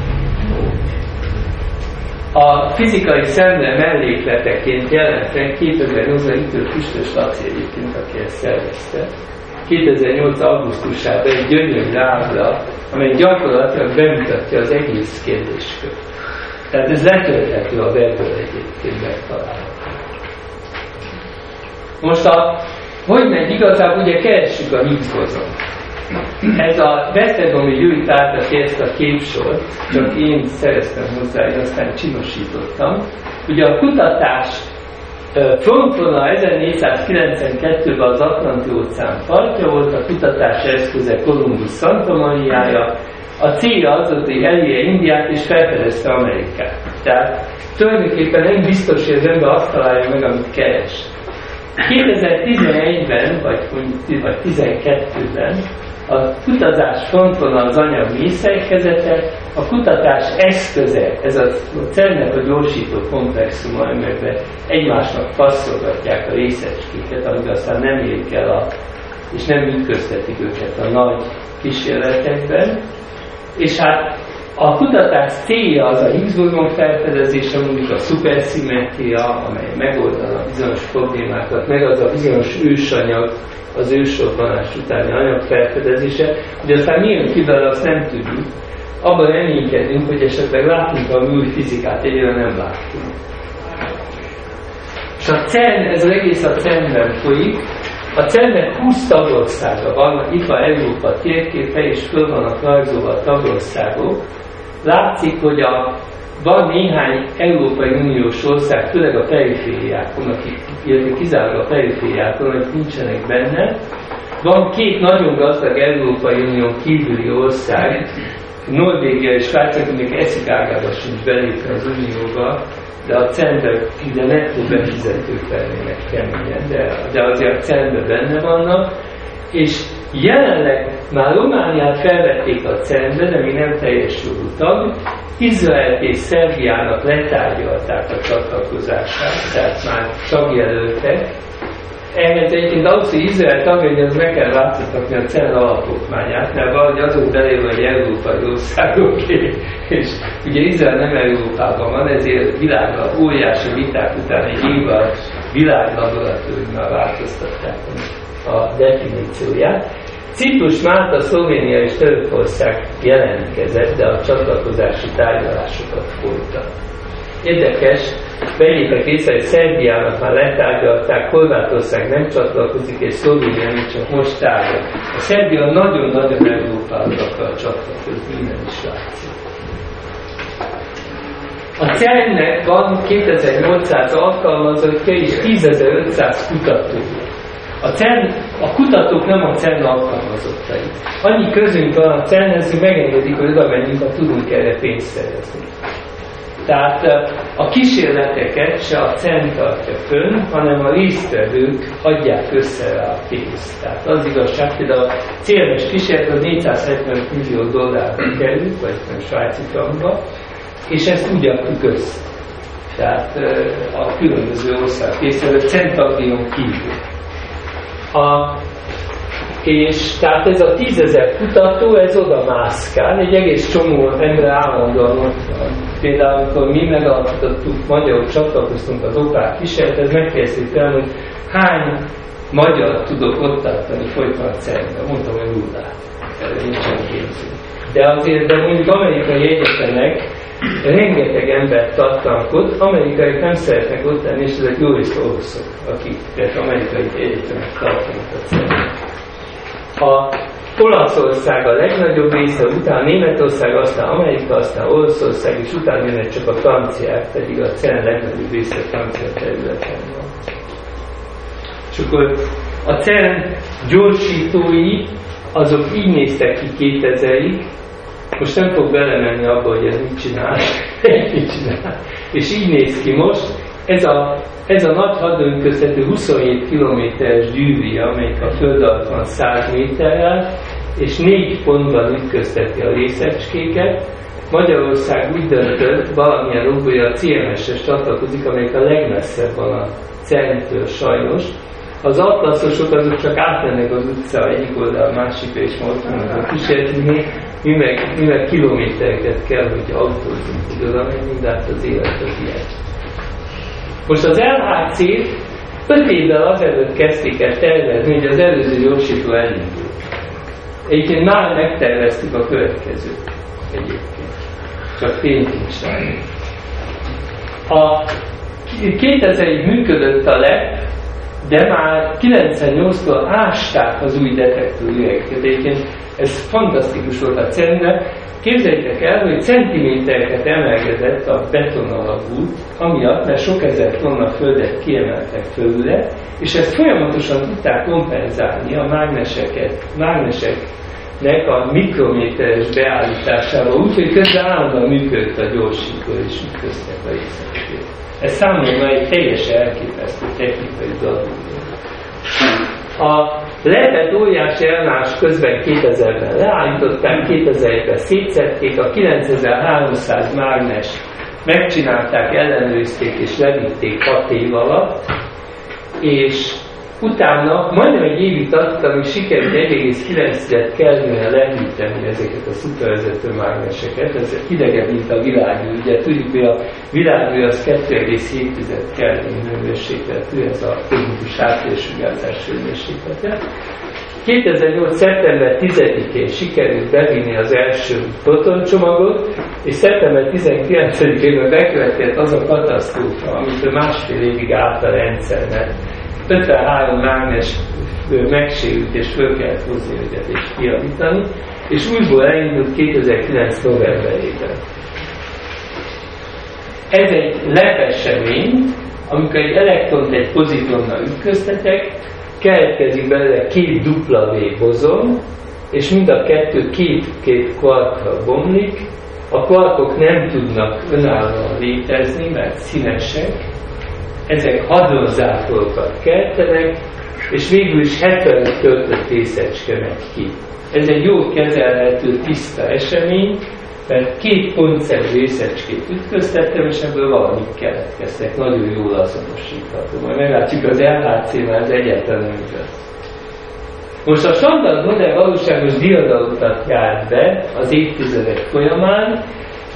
A fizikai szemle mellékleteként jelent meg 2008-től Füstös Laci egyébként, aki ezt szervezte. 2008. augusztusában egy gyönyörű ábra, amely gyakorlatilag bemutatja az egész kérdéskört. Tehát ez letölthető a webből egyébként megtalálható. Most hogy megy igazából, ugye keressük a Higgs-bozont. Ez a Vesztergomi Gyuri tárta ezt a képsort, csak én szereztem hozzá, és aztán csinosítottam. Ugye a kutatás frontvonala 1492-ben az Atlanti-óceán partja volt, a kutatás eszköze Kolumbusz Santa Mariája, a célja az, hogy elérje Indiát és felfedezte Amerikát. Tehát tulajdonképpen nem biztos, hogy az ember azt találja meg, amit keres. 2011-ben, vagy 2012-ben a kutatás frontvonal az anyag mészszerkezete, a kutatás eszköze, ez a CERN-nek a gyorsító komplexuma, amelyben egymásnak passzolgatják a részecskéket, amíg aztán nem érik el és nem ütköztetik őket a nagy kísérletekben. És hát a kutatás célja az a Higgs-bozon felfedezése, mondjuk a szuperszimmetria, amely megoldana bizonyos problémákat, meg az a bizonyos ősanyag, az ősrobbanás utáni anyag felfedezése, hogy aztán mi jön ki vele, azt nem tudjuk. Abban reménykedünk, hogy esetleg látunk a új fizikát, egyre nem látunk. És a CERN, ez az egész a CERN-ben folyik. A CERN-nek 20 tagországa van, itt van Európa térképe, és föl vannak rajzolva a tagországok. Látszik, hogy van néhány Európai Uniós ország, főleg a perifériákon, akik kizárólag a perifériákon, akik nincsenek benne. Van 2 nagyon gazdag Európai Unió kívüli ország, Norvégia és Svájc, akiknek eszik ágába sincs belépve az Unióba, de a CERN-ben ide nettó befizetők lennének keményen, de azért a CERN-ben benne vannak, és jelenleg már Romániát felvették a CERN-be, de még nem teljes jogú tag, Izraelt és Szerbiának letárgyalták a csatlakozását, tehát már tagjelöltek. Ehhez egyébként ahhoz, hogy Izrael tagja, az meg kell változtatni a CERN alapokmányát, mert valahogy azok belépve, hogy európai országoké, és ugye Izrael nem Európában van, ezért világban óriási viták után egy évvel világlaboratóriummal változtatták a definícióját. Ciprus, Málta, Szlovénia és Törökország jelentkezett, de a csatlakozási tárgyalásokat folytat. Érdekes, vegyétek észre, hogy Szerbiának már letárgyalták, Horvátország nem csatlakozik, és Szlovénia még csak most tárgyal. A Szerbia nagyon-nagyon Európához akar csatlakozni, innen is látszik. A CERN-nek van 2800 alkalmazottja és 10500 kutatója. A CERN, a kutatók nem a CERN alkalmazottai. Annyi közünk van a CERN-hez, hogy megengedik, hogy oda menjünk, ha tudunk erre pénzt szerezni. Tehát a kísérleteket se a CERN tartja fönn, hanem a résztvevők adják össze rá a pénzt. Tehát az igazság, hogy a CMS kísérlet az $475 millió került, vagy nem svájci frankba, és ezt úgy adjuk össze. Tehát a különböző ország résztvevők Centagrion kívül. És tehát ez a 10 000 kutató, ez oda mászkál, egy egész csomó ember állandóan ott van. Például, amikor mi megalapítottuk, magyarul csatlakoztunk az okrák kísérlet, ez megkérdeztük el, hogy hány magyar tudok ott tartani folyton a CERN-ben. Mondtam, hogy nullát. Erre nincsen képző. De azért, de mondjuk Amerikai Egyetemek rengeteg embert tartanak ott, amerikaiak nem szeretnek ott lenni, és ezek jó és oroszok, akiket amerikai egyetemek tartanak ott szeretnek. A Olaszország a legnagyobb része, utána Németország, aztán Amerika, aztán Olaszország, és utána jönnek csak a franciák, pedig a CERN legnagyobb része a francia területen van. És akkor a CERN gyorsítói, azok így néztek ki 2000-ig, most nem fog belemenni abba, hogy ez mit csinál, és így néz ki most, ez a nagy hadönköztető 27 kilométeres gyűrű, amelyik a föld alatt van 100 méterrel, és 4 pontban ütközteti a részecskéket. Magyarország úgy döntött, valamilyen logója a CMS-es csatlakozik, amelyik a legmesszebb van a CERN-től sajnos. Az atlaszosok azok csak átmennek az utca egyik oldal, a másikra, és mozdulnak a kísérletnél. Mi meg kilométereket kell, hogy autózunk, igazán, hogy mindjárt az életet ilyen. Most az LHC-t 5 évvel azelőtt kezdték el tervezni, hogy az előző gyorsító elindult. Egyébként már megterveztük a következőt egyébként. Csak fénykincstárni. A 2000-ig működött a LEP, de már 98-tól ásták az új detektorüvegeket. Egyébként ez fantasztikus volt a CERN-ben. Képzeljétek el, hogy centimétereket emelkedett a betonalagút, amiatt, mert sok ezer tonna földet kiemeltek fölüle, és ezt folyamatosan tudták kompenzálni a mágneseknek a mikrométeres beállításával, úgyhogy közben állandóan működött a gyorsító, és ütköztek a részekről. Ez számomra egy teljesen elképesztő technikai dolog. A lepet óriási ellenállás közben 2000-ben leállították, 2001-ben szétszették, a 9300 mágnes megcsinálták, ellenőrizték és levitték 6 év alatt, és utána majdnem egy évig tartott, amíg sikerült 1,9 Kelvinen lehűteni ezeket a szupervezető mágneseket. Ez hidegebb, mint a világűr. Ugye tudjuk, hogy a világűr az 2,7 Kelvin hőmérsékletű, ez a kozmikus háttérsugárzás hőmérséklete. 2008. szeptember 10-én sikerült bevinni az első protoncsomagot, és szeptember 19-én bekövetkezett az a katasztrófa, amitől másfél évig állt a rendszernek. 53 mágnes megsérült, és föl kellett hozni őket és kiavítani, és újból elindult 2009. novemberében. Ez egy lepesemény, amikor egy elektront egy pozitronnal ütköztetek, keletkezik belőle 2 W bozon, és mind a kettő két kvarkra bomlik. A kvarkok nem tudnak önállóan létezni, mert színesek, ezek hadronzátorokat keltenek, és végül is 75 töltött részecske megy ki. Ez egy jó kezelhető, tiszta esemény, mert 2 pontszerű részecskét ütköztettem, és ebből valamit keletkeztek, nagyon jól azonosítható. Majd meglátjuk, az LHC-nál ez egyetlen öngöz. Most a standard modell valóságos diadalútat járt be az évtizedek folyamán.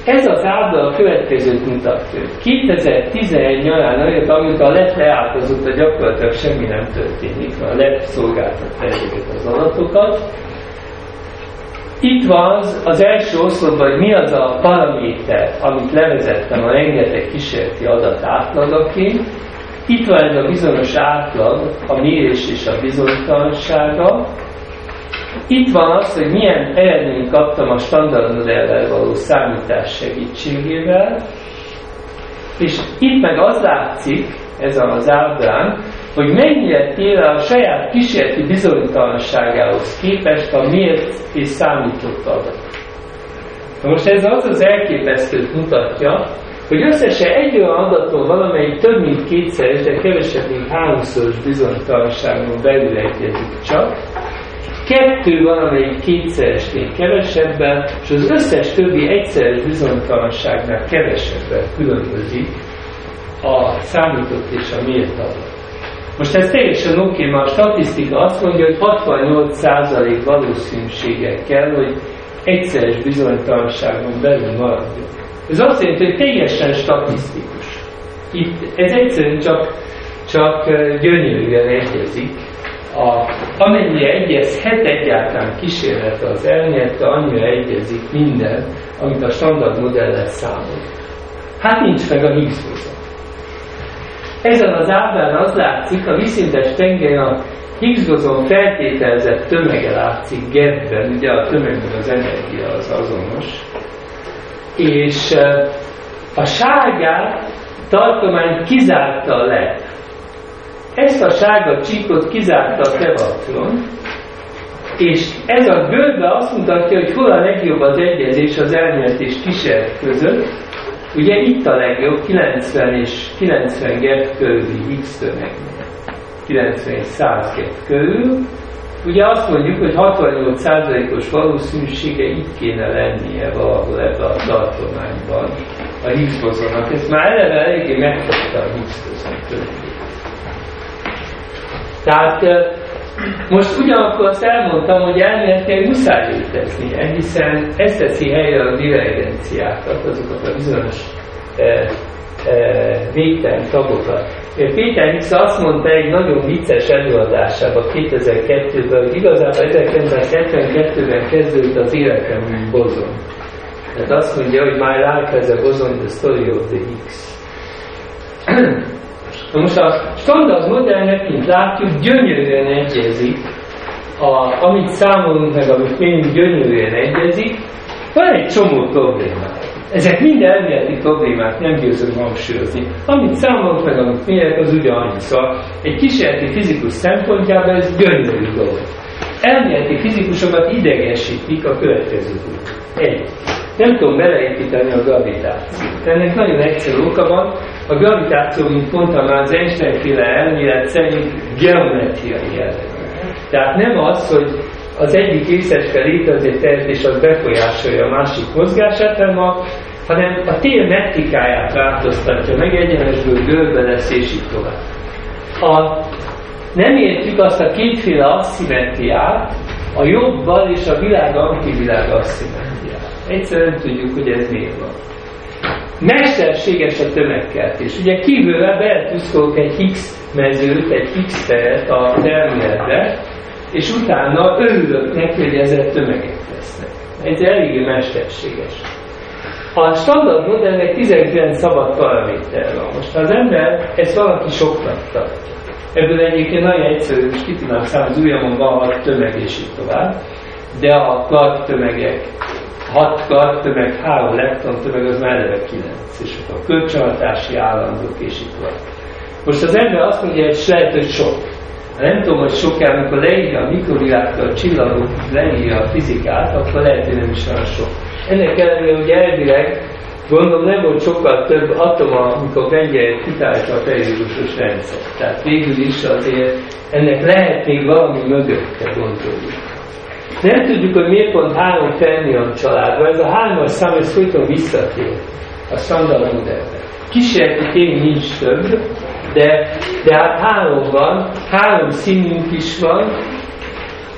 Ez az ábla a következőt mutatja. 2011 nyarán olyat, amikor a LEP leáltozott, a gyakorlatilag semmi nem történik, mert a LEP szolgáltatta ezeket az adatokat. Itt van az első oszlopban, hogy mi az a paraméter, amit levezettem a rengeteg kísérleti adat átlagaként. Itt van ez a bizonyos átlag, a mérés és a bizonytalansága. Itt van az, hogy milyen eredményt kaptam a standard modellel való számítás segítségével, és itt meg az látszik, ez az ábrán, hogy mennyire tér a saját kísérleti bizonytalanságához képest a mért és számított adat. Na most ez az elképesztőt mutatja, hogy összesen egy olyan adaton valamelyik több mint 2-szeres, de kevesebb mint 3-szoros bizonytalanságon belül egyezik csak, 2 valamelyik 2-szeresnél kevesebben, és az összes többi 1-szeres bizonytalanságnál kevesebben különbözik a számított és a mért adat. Most ez teljesen oké, mert a statisztika azt mondja, hogy 68% valószínűséggel kell, hogy 1-szeres bizonytalanságon belül maradjon. Ez azt jelenti, hogy teljesen statisztikus. Itt ez egyszerűen csak gyönyörűen egyezik amennyire egyezhet egyáltalán kísérlete az elmélete, annyira egyezik minden, amit a standard modellel számol. Hát nincs meg a Higgs-bozon. Ezen az ábrán az látszik, a vízszintes tengeren a Higgs-bozon feltételezett tömege látszik Genfben, ugye a tömegben az energia az azonos, és a sárgát tartomány kizárta a led. Ezt a sárga csíkot kizárta a Tevatron, és ez a görbbe azt mutatja, hogy hol a legjobb az egyezés az elmélet és kísérlet között. Ugye itt a legjobb 90 és 90 Genf körüli Higgs tömegnél. 90 és 100 Genf körül. Ugye azt mondjuk, hogy 68%-os valószínűsége itt kéne lennie valahol ebben a tartományban a Higgs-bozonnak. Ez már eleve eléggé megfogta a Higgs-bozon tömegét. Tehát most ugyanakkor azt elmondtam, hogy elméletileg muszáj léteznie, hiszen ez teszi helyre a divergenciákat, azokat a bizonyos végtelen tagokat. Peter Higgs azt mondta egy nagyon vicces előadásában 2002-ben, hogy igazából 1972-ben kezdődött az életemű bozon. Tehát azt mondja, hogy my life has a bozon, the story of the Higgs. Na most a standard modellnek, mint látjuk, gyönyörűen egyezik, amit számolunk meg, amit mindig gyönyörűen egyezik, van egy csomó problémát. Ezek mind elméleti problémák, nem győzöm hangsúlyozni. Amit számolunk meg, amit mérek, az ugyanannyi. Szóval egy kísérleti fizikus szempontjában ez gyönyörű dolog. Elméleti fizikusokat idegesítik a következő út. Egy. Nem tudom beleépíteni a gravitációt. Ennek nagyon egyszerű oka van. A gravitáció, mint mondtam már, az Einstein-féle elmélet szerint geometriai jellegű. Tehát nem az, hogy az egyik részecske létez egy teret, és az befolyásolja a másik mozgását, hanem a tér metrikáját változtatja meg, egyenesből görbe lesz, és így tovább. Nem értjük azt a kétféle aszimmetriát, a jobb bal és a világ-antivilág aszimmetriát. Egyszerűen nem tudjuk, hogy ez miért van. Mesterséges a tömegkeltés. Ugye kívülre beletuszkolok egy Higgs mezőt, egy Higgs teret a terméletbe, és utána örülök neki, hogy ezzel tömegek lesznek. Ez eléggé mesterséges. A standard modellnek 19 szabad paraméter van. Most az ember ezt valaki soknak tartja. Ebből egyébként nagyon egyszerű, most ki tudnám számolni, az ujjamon van a tömeg és így tovább, de a kard tömegek 6 kard tömeg, 3 lepton tömeg, az már eleve 9, és akkor a kölcsönhatási állandók, és itt van. Most az ember azt mondja, hogy lehet, hogy sok. Nem tudom, hogy sokáig, amikor leírja a mikrovilágtól a csillagot, leírja a fizikát, akkor lehet, hogy nem is olyan sok. Ennek ellenére, hogy elvileg, gondolom nem volt sokkal több atoma, amikor Bengyel kitálta a periódusos rendszer. Tehát végül is azért ennek lehet még valami mögötte, gondoljuk. Nem tudjuk, hogy miért pont 3 fermion családban, ez a 3-as szám, ez folyton visszatér a standard modellben. Kísérleti tény nincs több, de hát 3 van, 3 színünk is van.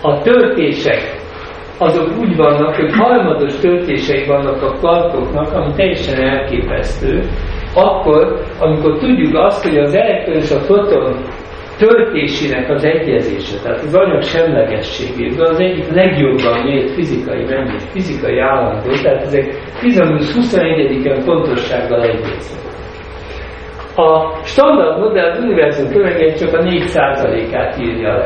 A töltések azok úgy vannak, hogy harmados töltései vannak a kvarkoknak, ami teljesen elképesztő. Akkor, amikor tudjuk azt, hogy az elektron és a proton töltésének az egyezése, tehát az anyag semlegességében az egyik legjobban mért fizikai mennyit, fizikai állandó, tehát ezek 10-21-en pontossággal egyeznek. A standard modell az univerzum tömegének csak a 4%-át írja le.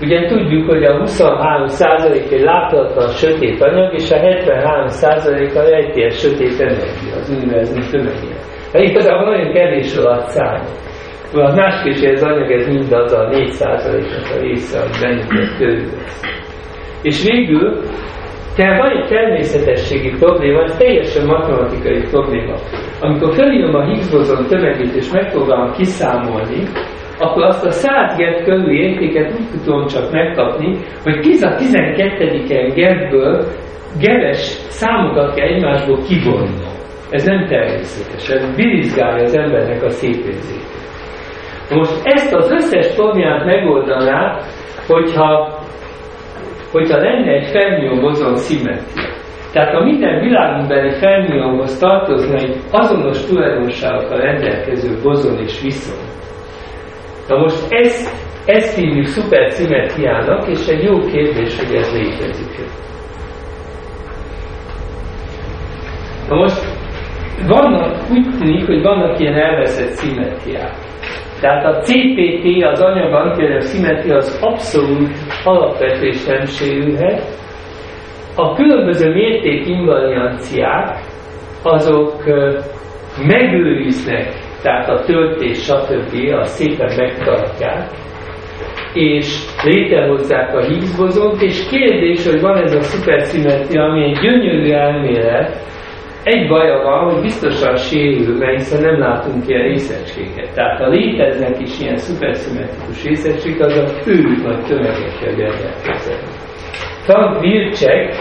Ugye tudjuk, hogy a 23% egy láthatatlan sötét anyag, és a 73% a rejtélyes sötét energia az univerzum tömegének. Hát igazából nagyon kevés alatt számít. Az másképp az anyag, ez mindaz a 4%-nak a része, ami bennünket körülvesz. És végül, tehát van egy természetességi probléma, ez teljesen matematikai probléma. Amikor felírom a Higgs-bozon tömegét és megpróbálom kiszámolni, akkor azt a 100 Genf körüli értéket úgy tudom csak megkapni, hogy 10 a 12-en Genfből geves számokat kell egymásból kivonni. Ez nem természetes, ez birizgálja az embernek a szépérzékét. Most ezt az összes problémát megoldaná, hogyha lenne egy fermion-bozon szimmetria. Tehát ha minden világunkban egy fermionhoz tartozna egy azonos tulajdonságokkal rendelkező bozon és viszony. Na most ezt Ezt hívjuk szuperszimetriának, és egy jó kérdés, hogy ez létezik. Na most, vannak, úgy tűnik, hogy vannak ilyen elveszett szimetriák. Tehát a CPT, az anyagban például szimetria az abszolút alapvetés nem sérülhet. A különböző mértékinvarianciák, azok megőriznek, tehát a töltés, stb. Azt szépen megtartják, és létrehozzák a Higgs-bozont, és kérdés, hogy van ez a szuperszimetria, ami egy gyönyörű elmélet. Egy baja van, hogy biztosan sérül, mert hiszen nem látunk ilyen részecskéket. Tehát ha léteznek is ilyen szuperszimetrikus részecskék, az a fő nagy tömegekkel rendelkezik. Frank Wilczek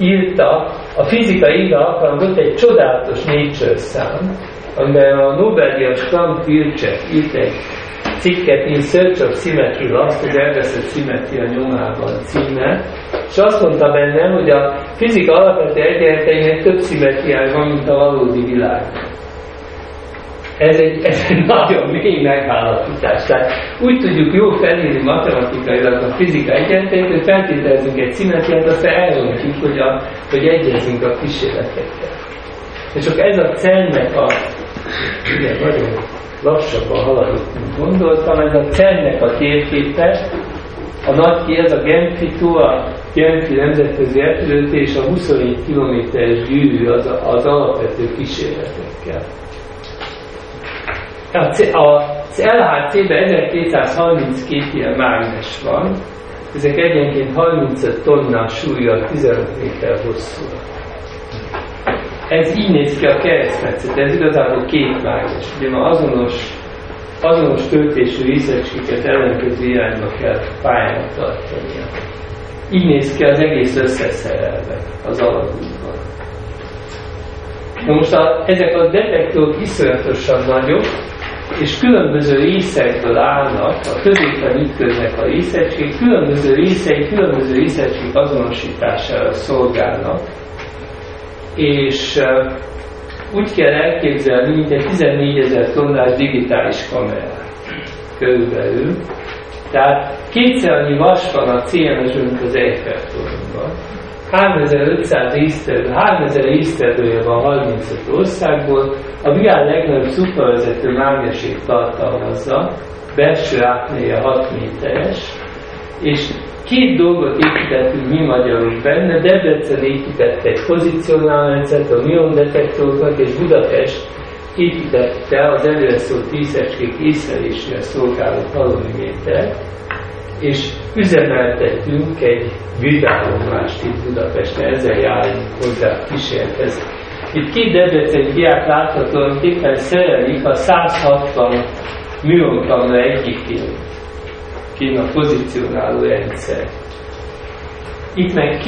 írta, a fizikaira alkalmazott egy csodálatos Nature szám, amiben a Nobel-díjas Frank Wilczek írt egy cikket In Search of Symmetry, azt az elveszett szimetria nyomában címmel, és azt mondta bennem, hogy a fizika alapvető egyenleteinek több szimetriája van, mint a valódi világ. Ez egy nagyon mély megállapítás. Tehát úgy tudjuk jó felírni matematikailag a fizika egyenleteit, hogy feltételezünk egy szimetriát, aztán elmondjuk, hogy egyezünk a kísérletekkel. És csak ez a CERN-nek a... igen, nagyon lassabban haladott, mint gondoltam, ez a CERN-nek a térképe, a nagy ki, ez a Genfitó, a Genfi nemzetközi repülőtér és a 27 km-es gyűrű az alapvető kísérletekkel. Az LHC-ben 1232 ilyen mágnes van, ezek egyenként 35 tonna súlya, 15 méter hosszúra. Ez így néz ki a keresztmetszet, ez igazából két mágnes. Ugye ma azonos töltésű részecskéket ellenkező irányba kell pályának tartania. Így néz ki az egész összeszerelve az alapútban. Na most ezek a detektorok iszonyatosan nagyok, és különböző részekből állnak, a középen ütköznek a részecskék, különböző részei, különböző részecskék azonosítására szolgálnak, és úgy kell elképzelni, mint egy 14 000 tonnás digitális kamerát körülbelül. Tehát kétszer annyi vas van a CMS-ben, mint az Eiffel-toronyban. 3500 észterdője van 35 országból. A világ legnagyobb szupravezető mágnesét tartalmazza, belső átmérője 6 méteres, és két dolgot építettünk mi magyarul benne, Debrecen épített egy pozícionálrendszert, a miondetektorokat, és Budapest építette az előre szólt részecskék észlelésére szolgáló kalorimétert, és üzemeltettünk egy videómást itt Budapesten, ezzel járunk hozzá a kísérlethez. Itt két debreceni diák láthatóan éppen szerelik a 160 mionkamra egyiként a pozícionáló rendszer. Itt meg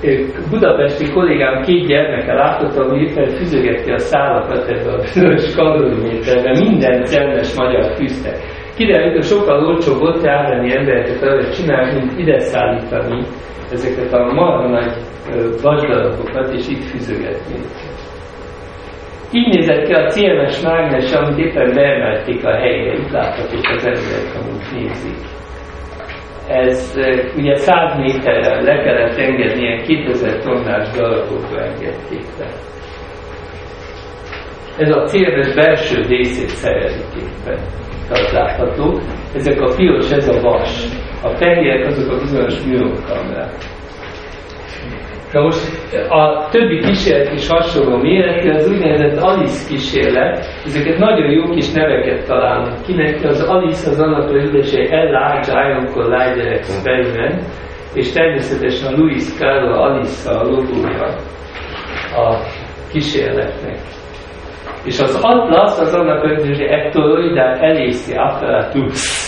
egy budapesti kollégám két gyermeke látott, ami éppen füzögeti a szálakat ebbe a bizonyos kaloriméterbe, minden CERN-es magyar fűzte. Kiderült, hogy sokkal olcsóbb ott járni embereket előtt csinálni, mint ide szállítani ezeket a marha nagy vasdarabokat, és itt füzögetni. Így nézett ki a CMS mágnes, amit éppen beemelték a helyre. Itt láthatók az emberek, amit nézik. Ez ugye 100 méterrel le kellett engedni, ilyen 2000 tonnás darabokba engedték le. Ez a CMS belső részét szerelik éppen. Tehát láthatók. Ezek a piros, ez a vas. A fehérek azok a bizonyos műonkamrák. Na most a többi kísérlet is hasonló méretű, az úgynevezett Alice kísérlet, ezeket nagyon jó kis neveket találnak ki neki. Az Alice az annak a ügyesei Large Ion Collider Experiment, és természetesen a Lewis Carroll Alice a logója a kísérletnek. És az Atlas az annak a ügyesei egy toroidál Alice apparatus,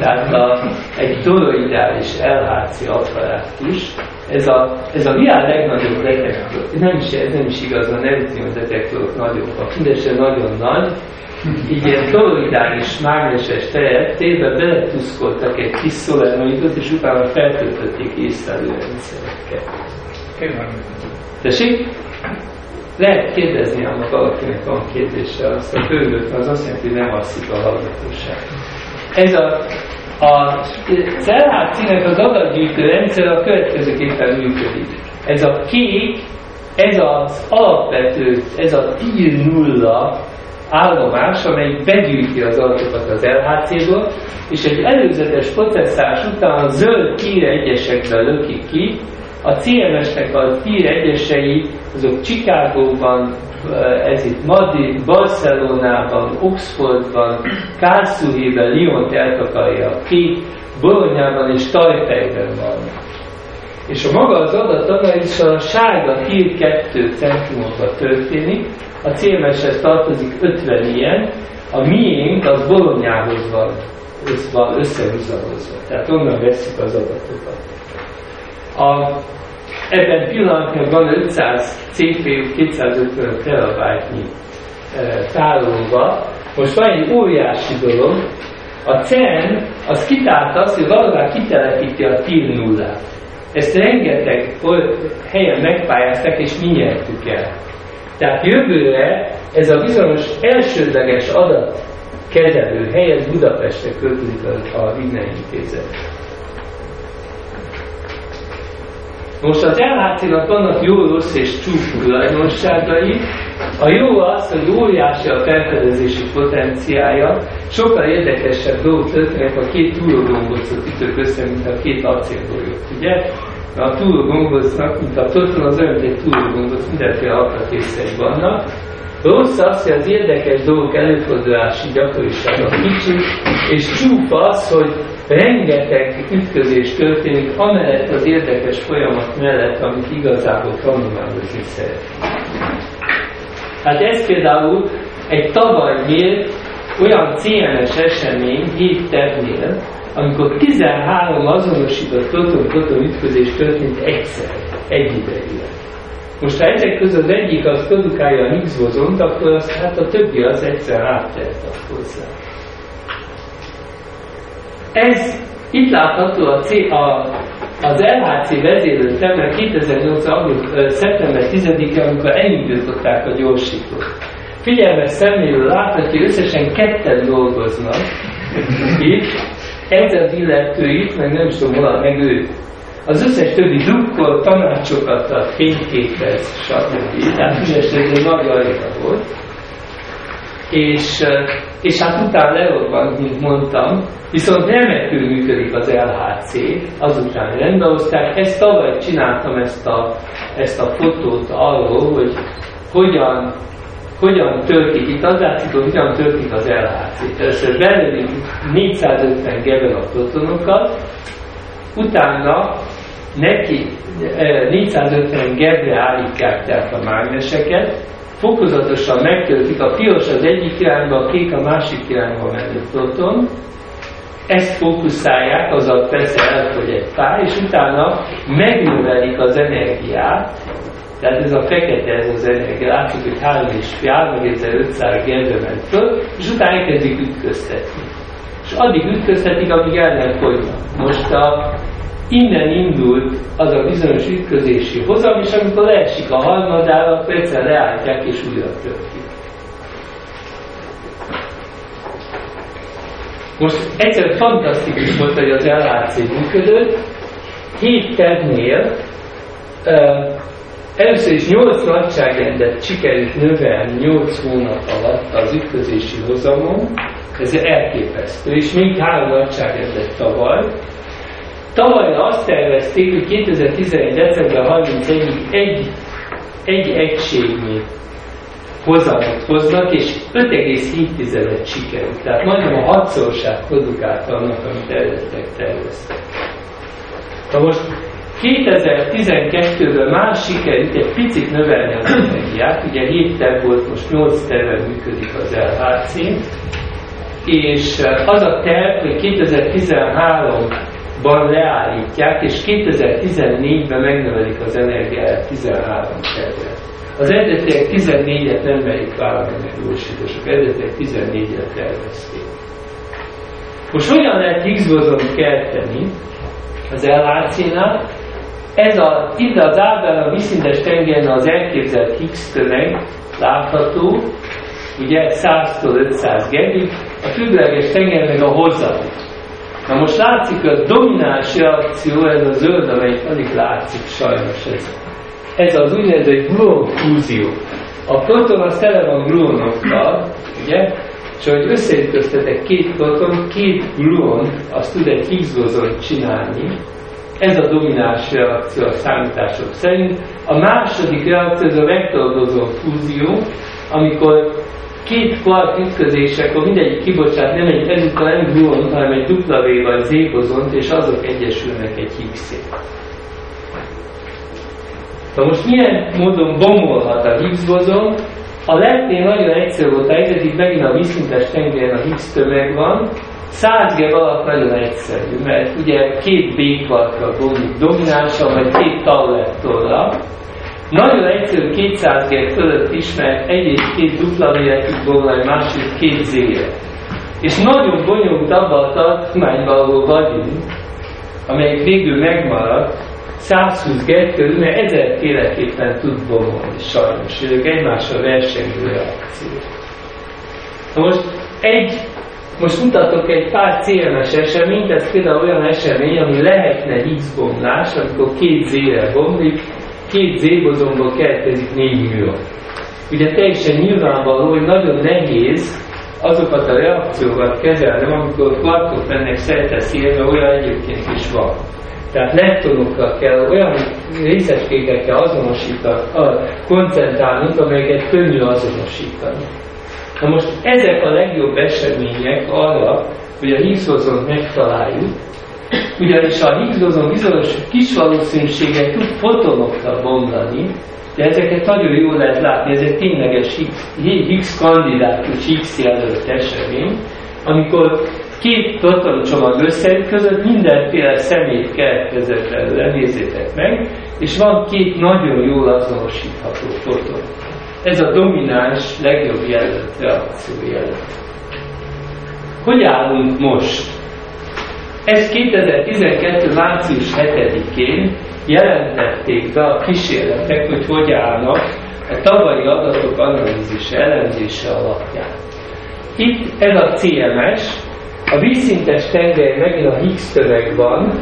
tehát egy toroidális LHC apparatus. Ez a világ legnagyobb detektor, ez nem is igaz, a neutrino detektorok nagyobbak, mindesen nagyon nagy, így ilyen toroidális mágneses térbe beletuszkoltak egy kis szolenoidot, és utána feltöltötték észlelő rendszerekkel. Tessék? Lehet kérdezni, annak valakinek van kérdése, azt a főnök, az azt jelenti, hogy nem alszik a hallgatóság. Ez a LHC-nek az adatgyűjtő rendszer a következőképpen működik. Ez a kék, ez az alapvető, ez a PIL nulla állomás, amely begyűjti az adatokat az LHC-ből, és egy előzetes processzás után a zöld híre egyesekben lökik ki. A CMS-nek a híre egyesei, azok Chicagóban, ez itt Madrid, Barcelonában, Oxfordban, Kárszúhében, Lyont eltakarja a kék, Bolonyában és Tajpejben van. És a maga az adatanalízis a sárga hír 2 centimokba történik, a CMS-hez tartozik 50 ilyen, a miénk az Bolonyához van összehúzalozva, tehát onnan veszik az adatokat. Ebben pillanatban van 500 CPU 250 terabájtnyi tárolva. Most van egy óriási dolog, a CERN az kitálta azt, hogy valóban kitelepíti a PIL nullát. Ezt rengeteg helyen megpályázták és mi nyertük el. Tehát jövőre ez a bizonyos elsődleges adatkezelő helyet Budapestre költünk a Wigner Intézetre. Most az LHC-nak vannak jó, rossz és csúcs tulajdonságai. A jó az, hogy óriási a felfedezési potenciája, sokkal érdekesebb dolgok történnek, a két túlógombócot ütök össze, mint a két acélgolyót, ugye? A túlógombócnak, mint a proton, az olyan, mint egy túlógombóc, mindenféle alkatrészei vannak. Rossz az, hogy az érdekes dolgok előfordulási gyakorisága kicsi, és csúf az, hogy rengeteg ütközés történik, amellett az érdekes folyamat mellett, amit igazából tanulmányozni szeretnénk. Hát ez például egy tavaly nyílt olyan CNS esemény, 7 tervnél, amikor 13 azonosított proton-proton ütközés történt egyszer, egyidejűleg. Most ha ezek között egyik az produkálja a Higgs-bozont, akkor azt, hát a többi az egyszer áttelt hozzá. Ez itt látható az LHC vezérlő termek 2008. szeptember 10-én, amikor elindították a gyorsítót. Figyelmes szemlélő látható, hogy összesen ketten dolgoznak itt, ez az illető itt, meg nem is tudom hol, meg ő. Az összes többi drukkol, tanácsokat ad, fényképet, stb. Tehát ügyesnek nagy aréna volt. És hát utána lerobbant, mint mondtam, viszont remekül működik az LHC, azután rendbehozták. Ezt tavaly csináltam, ezt a fotót arról, hogy hogyan töltik itt, az látszik, hogy hogyan töltik az LHC-t. Először belőlünk 450 Gb a protonokat, utána neki 450 Gb állítják, tehát a mágneseket, fokozatosan megtöltik, a piros az egyik irányba, a kék a másik irányba menő proton, ezt fókuszálják, azzal persze elfogy egy pár, és utána megnövelik az energiát, tehát ez a fekete, ez az energia, látszik, hogy 3,5-3,500 Gb ment föl, és utána elkezdik ütköztetni. És addig ütköztetik, amíg el nem fogynak. Most innen indult az a bizonyos ütközési hozam, és amikor leesik a harmadára, akkor egyszer leállítják és újra töltik. Most egyszer fantasztikus volt, hogy az LHC működött. 7 tervnél először is 8 nagyságrendet sikerült növelni 8 hónap alatt az ütközési hozamon. Ez elképesztő, és még 3 nagyságrendet tavaly. Tavaly azt tervezték, hogy 2011. december 31-ig egy egységnyi hozamot hoznak, és 5,7-et sikerült. Tehát majdnem a hatszorosát produkálta annak, amit előttek terveztek. Na most 2012-ben már sikerült egy picit növelni az energiát, ugye 7 terv volt, most 8 terve működik az LHC-n, és az a terv, hogy 2013-ban leállítják, és 2014-ben megnövelik az energiát 13 tervre. Az eredetileg 14-et nem merik vállalni a gyorsítósok, eredetileg 14-et tervezték. Most hogyan lehet Higgs-bozont kelteni az LHC-nál? Itt az ábrán a vízszintes tengeren az elképzelt Higgs tömeg látható, ugye 100-től 500 Gb-ig, a függőleges tenger meg a hozzáút. Na most látszik a domináns reakció, ez a zöld, amelyik alig látszik sajnos ez. Ez az úgynevezett gluon-fúzió. A proton az tele van gluonokkal, ugye? És ahogy összeütköztetek két proton, két gluon, azt tud egy Higgs-bozont csinálni. Ez a domináns reakció a számítások szerint. A második reakció az a vektorbozon fúzió, amikor két quark ütközésekor mindegyik kibocsát nem egy ezúttal nem gluont, hanem egy W vagy Z-bozont, és azok egyesülnek egy Higgs-szét. Na most milyen módon bomolhat a Higgs-bozon? A leptén nagyon egyszerű volt a helyzet, itt megint a vízszintes tengeren a Higgs tömeg van. 100 G alatt nagyon egyszerű, mert ugye két B-kvarkra bomlik dominánsan, vagy két tau-leptonra. Nagyon egyszerű 200 G fölött is, mert egyrészt két W-re tud bomlani, másrészt két Z-re. És nagyon bonyolult abban a tartományban, ahol vagyunk, amelyik végül megmaradt, 120 G-től, mert ezerféleképpen tud bomolni, sajnos. Ők egymásra versengő reakciók. Na most most mutatok egy pár CMS eseményt, ez például olyan esemény, ami lehetne Higgs-bomlás, amikor két Z-re bomlik, két Z-bozonból keletkezik négy műon. Ugye teljesen nyilvánvaló, hogy nagyon nehéz azokat a reakciókat kezelni, amikor kvarkok mennek szerte szélre, olyan egyébként is van. Tehát leptonokkal kell, olyan részecskékekkel koncentrálnunk, amelyeket könnyű azonosítani. Na most ezek a legjobb események arra, hogy a Higgs-bozont megtaláljuk, ugyanis a Higgs-bozon bizonyos kis valószínűséggel tud fotonokra bomlani, de ezeket nagyon jól lehet látni, ez egy tényleges Higgs-kandidátus, Higgs-jelölt esemény, amikor két protoncsomag összeütközött, mindenféle szemét keletkezett belőle, nézzétek meg, és van két nagyon jól azonosítható proton. Ez a domináns, legjobb jelölt reakció jelölt. Hogy állunk most? Ez 2012. március 7-én jelentették be a kísérletek, hogy hogy állnak a tavalyi adatok analízise, elemzése alapján. Itt ez a CMS, a vízszintes tengely megint a Higgs tömeg van,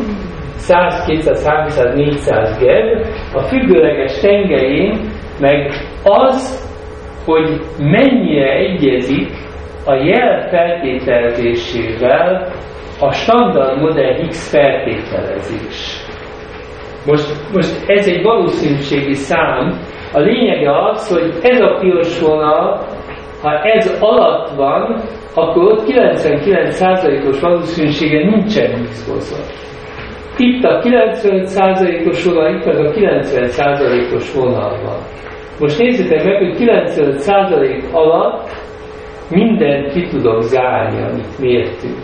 100, 200, 300, 400 G, a függőleges tengelyén meg az, hogy mennyire egyezik a jel feltételezésével a standard modell Higgs feltételezés. Most ez egy valószínűségi szám, a lényege az, hogy ez a piros vonal, ha ez alatt van, akkor ott 99%-os valószínűsége nincsen Higgs-bozon. Itt a 95%-os vonal, itt meg a 90%-os vonal van. Most nézzétek meg, hogy 95% alatt mindent ki tudom zárni, amit mértünk.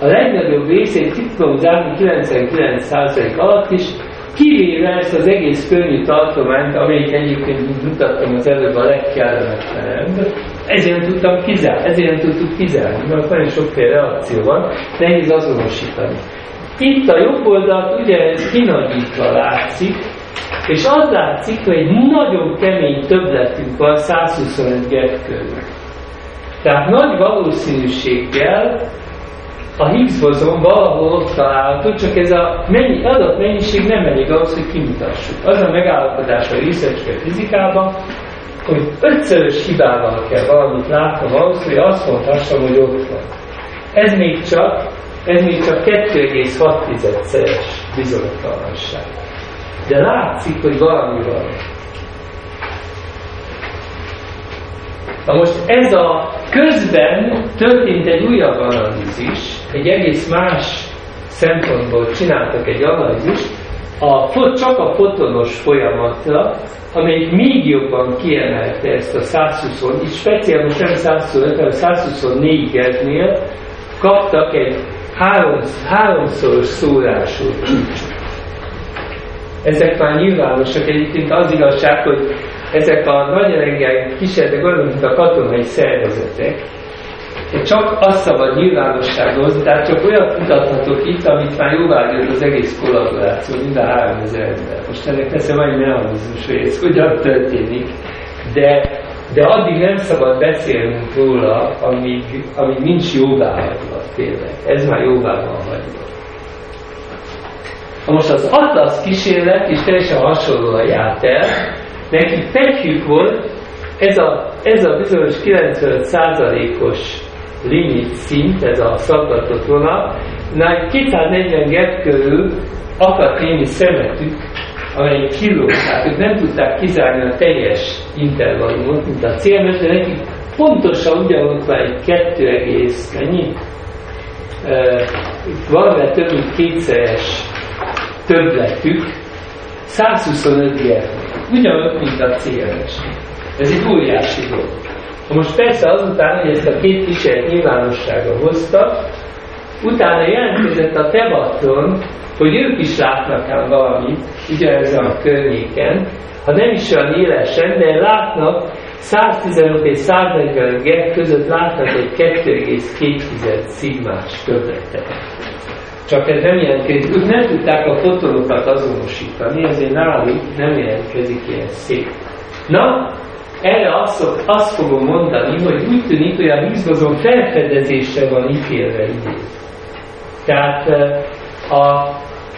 A legnagyobb részét ki tudom zárni 99% alatt is, kivéve ezt az egész könnyű tartományt, amelyik egyébként mutattam az előbb a legkellemetlenebb. Ezért nem tudtuk kizárni, mert nagyon sokféle reakció van, nehéz azonosítani. Itt a jobb oldalt ugyanez kinagyítva látszik, és az látszik, hogy egy nagyon kemény többletünk van 125 G körül. Tehát nagy valószínűséggel a Higgs-bozon valahol ott található, csak ez a adatmennyiség nem elég ahhoz, hogy kimutassuk. Az a megállapodás a részecske fizikában, hogy ötszörös hibával kell valamit látnom ahhoz, hogy azt mondhassam, hogy ott van. Ez még csak 2,6-szeres bizonytalanság. De látszik, hogy valami van. Na most ez a közben történt egy újabb analízis, egy egész más szempontból csináltak egy analízist, csak a fotonos folyamatra, amelyik még jobban kiemelte ezt a 120, és speciál most nem 125, hanem 124 G-nél kaptak egy háromszoros szórású csúcsot. Ezek már nyilvánosak, egyébként az igazság, hogy ezek a nagy energiájú kísérletek olyan, mint a katonai szervezetek. Csak azt szabad nyilvánossághoz, tehát csak olyat mutathatok itt, amit már jóvá jött az egész kollaboráció, mind a 3000 ember. Most ennek persze van egy mechanizmus, hogy ez hogyan történik, de de addig nem szabad beszélnünk róla, amíg nincs jóvá hagyva tényleg. Ez már jóvá van hagyva. Most az Atlas kísérlet is teljesen hasonlóan járt el. Nekik fekjük volt, ez a bizonyos 95%-os limit szint, ez a szaggatott vonal, 240 Gebb körül akadt némi szemetük, amely kiló, tehát ők nem tudták kizárni a teljes intervallumot, mint a CMS, de nekik pontosan ugyanott már egy 2,1 több mint kétszeres többletük, 125 Gebb, ugyanott, mint a CMS. Ez egy óriási dolog. Most persze azután, hogy ezt a két kísérlet nyilvánosságra hozta, utána jelentkezett a Tevatron, hogy ők is látnak ám valamit, ugyanezen a környéken, ha nem is olyan élesen, de látnak 115 és 145 Gebb között látnak egy 2,2 szigmás többletet. Csak ez nem jelentkezik. Ők nem tudták a fotonokat azonosítani, ezért náluk nem jelentkezik ilyen szép. Na, erre azt fogom mondani, hogy úgy tűnik, hogy a Higgs-bozon felfedezésre van ítélve idén. Tehát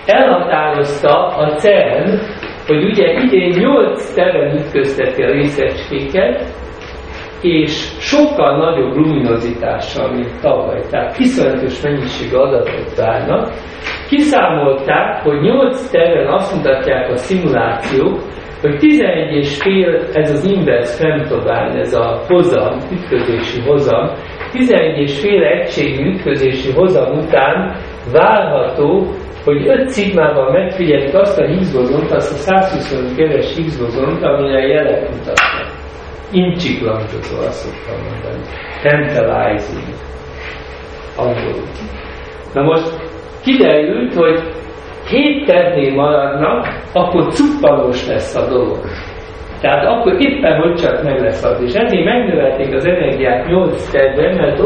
elhatározta a CERN, hogy ugye idén 8 terben ütközteti a részecskéket, és sokkal nagyobb luminozitással, mint tavaly. Tehát iszonyatos mennyiségű adatot várnak. Kiszámolták, hogy 8 terben azt mutatják a szimulációk, hogy 11,5, ez az inverse femtobán, ez a hozam, ütközési hozam, 11,5 egységű ütközési hozam után várható, hogy 5 szigmában megfigyelik azt a Higgs-bozont, azt a 125 Gebbes Higgs-bozont, amilyen jelet mutatnak. Incsiklantozó, azt szoktam mondani. Tantalizing. Angolul. Na most kiderült, hogy 7 tervnél maradnak, akkor cuppanós lesz a dolog. Tehát akkor éppen hogy csak meg lesz az. És ezért megnövelték az energiát 8 tervben, mert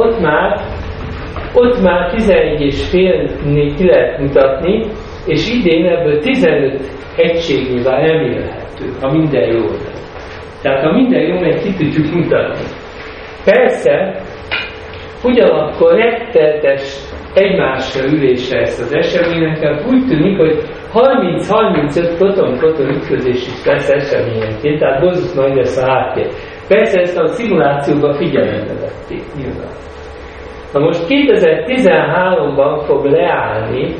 ott már 11,5-nél mutatni, és idén ebből 15 egységnyilván elmérhető, ha minden jó lesz. Tehát ha minden jó, meg ki tudjuk mutatni. Persze, ugyanakkor rettenetes egymásra ülése ezt az eseménynek, úgy tűnik, hogy 30-35 proton-proton ütközés is lesz eseményenként, tehát bozzuk nagy lesz a háttér. Persze ezt a szimulációban figyelembe vették, nyilván. Na most 2013-ban fog leállni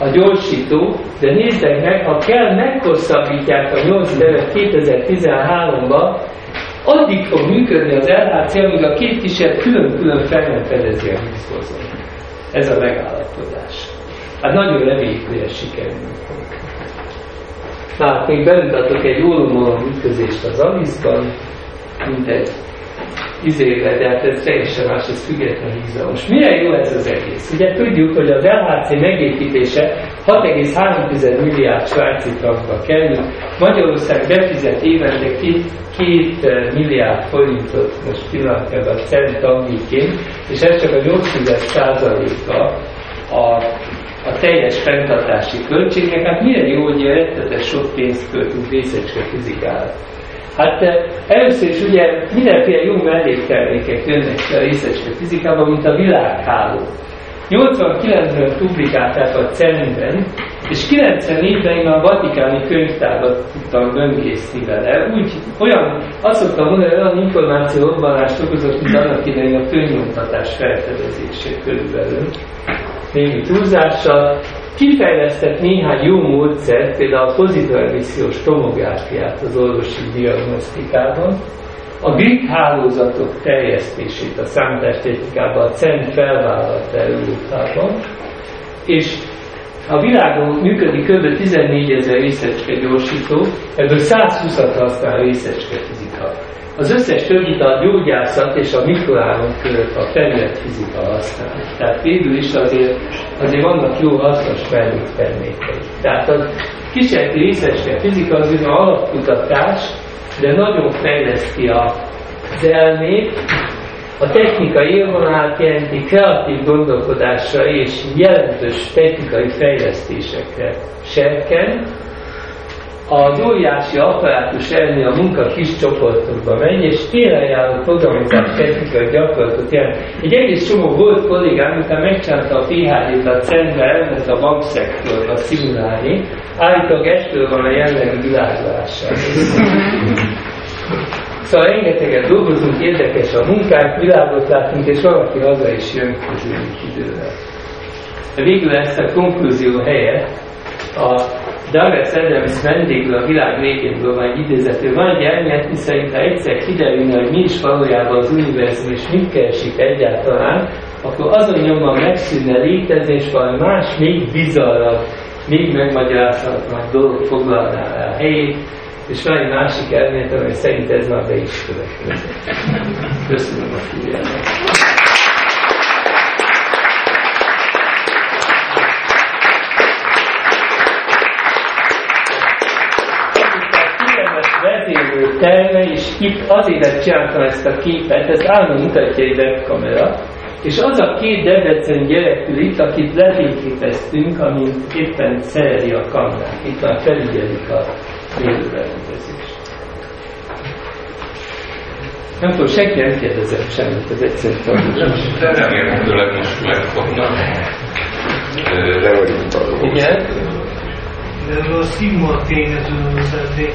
a gyorsító, de nézzek meg, ha kell, meghosszabbítják a 8 évet 2013-ban, addig fog működni az LHC, amíg a két kísérlet külön-külön felfedezi a Higgs-bozont. Ez a megállapodás. Hát nagyon reménytelen sikerül. Hát még bemutatok egy ólomolom ütközést az Alice-ban, mindegy. De hát ez teljesen más, ez független Higgs-bozon. Mire jó ez az egész? Ugye tudjuk, hogy az LHC megépítése 6,3 milliárd svájci frankba kerül. Magyarország befizet évente 2 milliárd forintot most pillanatban a CERN tagdíjként, és ez csak a 8%-a a teljes fenntartási költségnek. Hát mire jó, hogy rettetes sok pénzt költünk részecske fizikára. Hát először is ugye mindenféle jó melléktermékek jönnek ki a részecske fizikában, mint a világháló. 89-ben publikálták a CERN-ben, és 94-ben én a vatikáni könyvtárban tudtam böngészni vele. Úgy, olyan, azt szoktam mondani, olyan információ robbanást okozott, mint annak idején a főnyomtatás felfedezését körülbelül. Némi túlzással. Kifejlesztett néhány jó módszert, például a pozitroemissziós tomográfiát az orvosi diagnosztikában, a grid hálózatok terjesztését a számítástechnikában, a CERN felvállalta Európában, és a világon működik kb. 14 000 részecske gyorsító, ebből 120-at használ részecske fizika. Az összes többit a gyógyászat és a mikroáron között a felületfizika használ. Tehát végül is azért vannak jó hasznos felülettermékei. Tehát a kísérleti részecske fizika az bizony alapkutatás, de nagyon fejleszti az elmét, a technikai élvonalát jelenti kreatív gondolkodásra és jelentős technikai fejlesztésekre serken, az óriási apparátus elni a munka kis csoportokba megy, és tényleg programozást kezdjük a gyakorlatot jelent. Egy egész csomó volt kollégám, után megcsinálta a PhD-t a CERN-be, elment a bankszektorba szimulálni, állítólag estől van a jelenlegi világválság. Szóval rengeteget dolgozunk, érdekes a munkánk, világot látunk, és valaki haza is jön közülünk idővel. Végül ezt a konklúzió helyett a Douglas Adams vendégből, a világ végéből van egy idézető, van egy elmélet, hiszen ha egyszer kiderülne, hogy mi is valójában az univerzum, és mit keresik egyáltalán, akkor azon nyomban megszűnne létezni, és valami más, még bizarrabb, még megmagyarázhatatlan dolog foglalná el a helyét, és van egy másik elmélet, amely szerint ez már be is következik. Köszönöm a figyelmet! Terve, és itt azért csináltam ezt a képet, ezt állandóan mutatja egy webkamera, és az a két debreceni gyerekül itt, akit lefényképeztünk, amint éppen szereli a kamerát. Itt már felügyelik a élőberendezést. Nem tudom, senki nem kérdezett semmit, ez egyszerűen tanulás. Remélhetőleg most megfognak. De vagyunk találkozni. Igen. Erről a szigma tényezőről szeretnék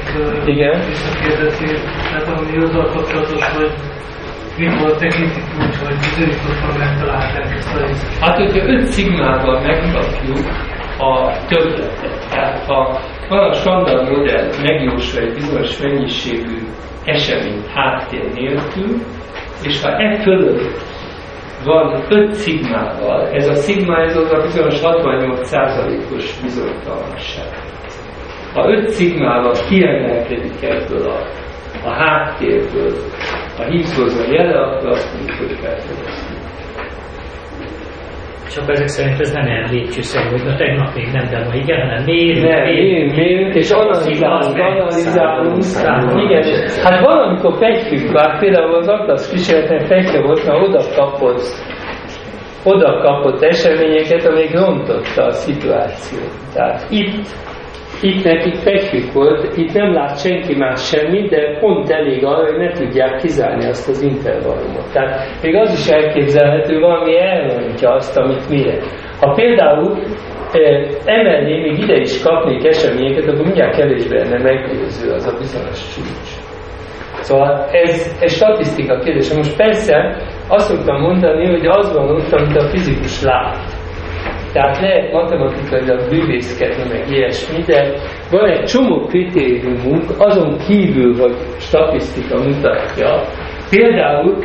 visszakérdezni, tehát ami azzal kapcsolatos, hogy mikor tekintik úgy, hogy bizonyítottan megtalálták ezt a részt. Hát, hogyha 5 szigmával megkapjuk a többletet, tehát ha van a standard modell megjósol egy bizonyos mennyiségű eseményt háttér nélkül, és ha e fölött van 5 szigmával, ez a szigma ez az a bizonyos 68%-os bizonytalanság. Ha 5 szigmával kiemelkedik ebből a háttérből a Higgs-bozon jele, akkor azt mondjuk, hogy felfedeztünk. És akkor ezek szerint ez nem ilyen lépcsőszerű, hogy a tegnap még nem, de ma igen, hanem mérünk, és analizálunk, igen. Hát valamikor fegytünk már, például az Atlas kísérleten fegytő volt, mert oda kapott eseményeket, amelyik rontotta a szituációt. Tehát itt nekik fegytük volt, itt nem lát senki más semmit, de pont elég arra, hogy ne tudják kizárni azt az intervallumot. Tehát még az is elképzelhető, valami elrontja azt, amit mire. Ha például emelném, még ide is kapnék eseményeket, akkor mindjárt kevésbé lenne meggyőző az a bizonyos csúcs. Szóval ez statisztika kérdése. Most persze azt szoktam mondani, hogy az van ott, amit a fizikus lát. Tehát lehet matematikailag bűvészkedni, meg ilyesmi, de van egy csomó kritériumunk, azon kívül, hogy statisztika mutatja. Például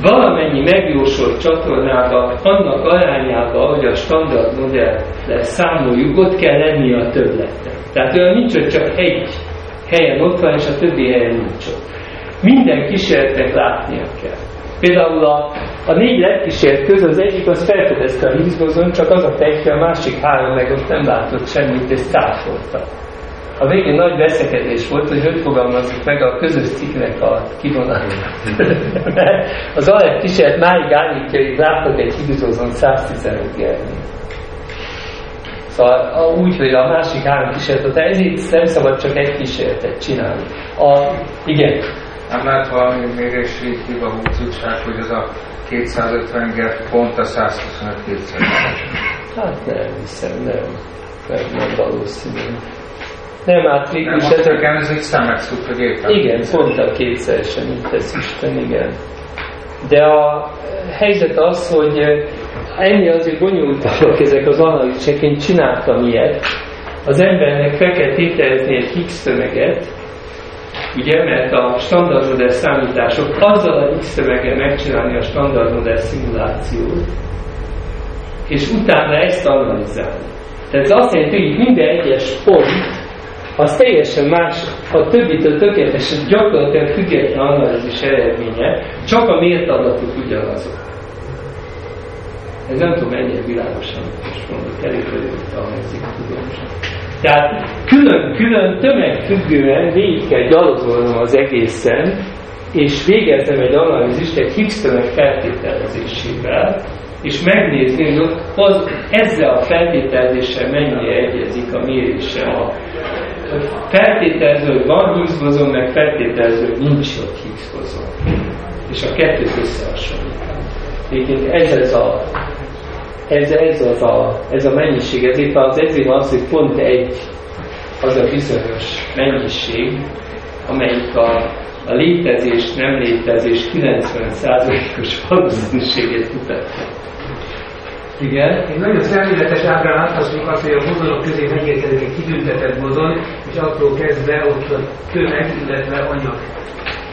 valamennyi megjósolt csatornában, annak arányában, hogy a standard modellre számoljuk, ott kell lenni a többletnek. Tehát olyan nincs, hogy csak egy helyen ott van, és a többi helyen nincs ott. Minden kísérletnek látnia kell. Például a 4 letkísért közül az egyik, az felfedezte a Higgs-bozont, csak az a fejtő, a másik 3 meg ott nem látott semmit, és cáfolta. A végén nagy veszekedés volt, hogy őt fogalmazzuk meg a közös cikknek a kivonalát. Az alett kísért máig állítja, hogy látott egy Higgs-bozont 115 Gernét. Szóval úgy, hogy a másik 3 kísérletet, ezért nem szabad csak egy kísérletet csinálni. Igen. Nem lehet valami mérési hiba húzóság, hogy az a 250 Gert pont a 125-200. Hát nem hiszem, nem valószínű. Nem, hát végül is ezek... Nem, ez egy szemek szúrt, igen, pont a kétszeresen, mint tesz Isten, igen. De a helyzet az, hogy ennyi azért bonyolultak ezek az analizisek, én csináltam ilyet. Az embernek fel kell tételezni egy Higgs tömeget, ugye, mert a standard modell számítások azzal a Higgs tömeggel megcsinálni a standard modell szimulációt, és utána ezt analizálni. Tehát ez azt jelenti, hogy minden egyes pont, az teljesen más, a többitől tökéletesen gyakorlatilag független analízis eredménye, csak a mért adatok ugyanazok. Ez nem tudom ennyire világosan, most mondok, elég vagyok a megszikulósan. Tehát külön-külön tömegfüggően végig kell gyalogolnom az egészen, és végeznem egy analízist egy Higgs tömeg feltételezésével, és megnézni, hogy ezzel a feltételezéssel mennyire egyezik a mérése feltételező van Higgs-bozon, meg feltételező nincs Higgs-bozon. És a kettőt összehasonlítani. Egyébként ez a mennyiség, ezért az egyszerűen az, hogy pont egy az a bizonyos mennyiség, amelyik a létezés-nem létezés 90%-os valószínűségét mutatja. Igen. Egy nagyon szemléletes ábrán láthatunk azt, hogy a bozonok közé megérkezik egy kitüntetett bozon, és attól kezdve ott a tömeg, illetve anyag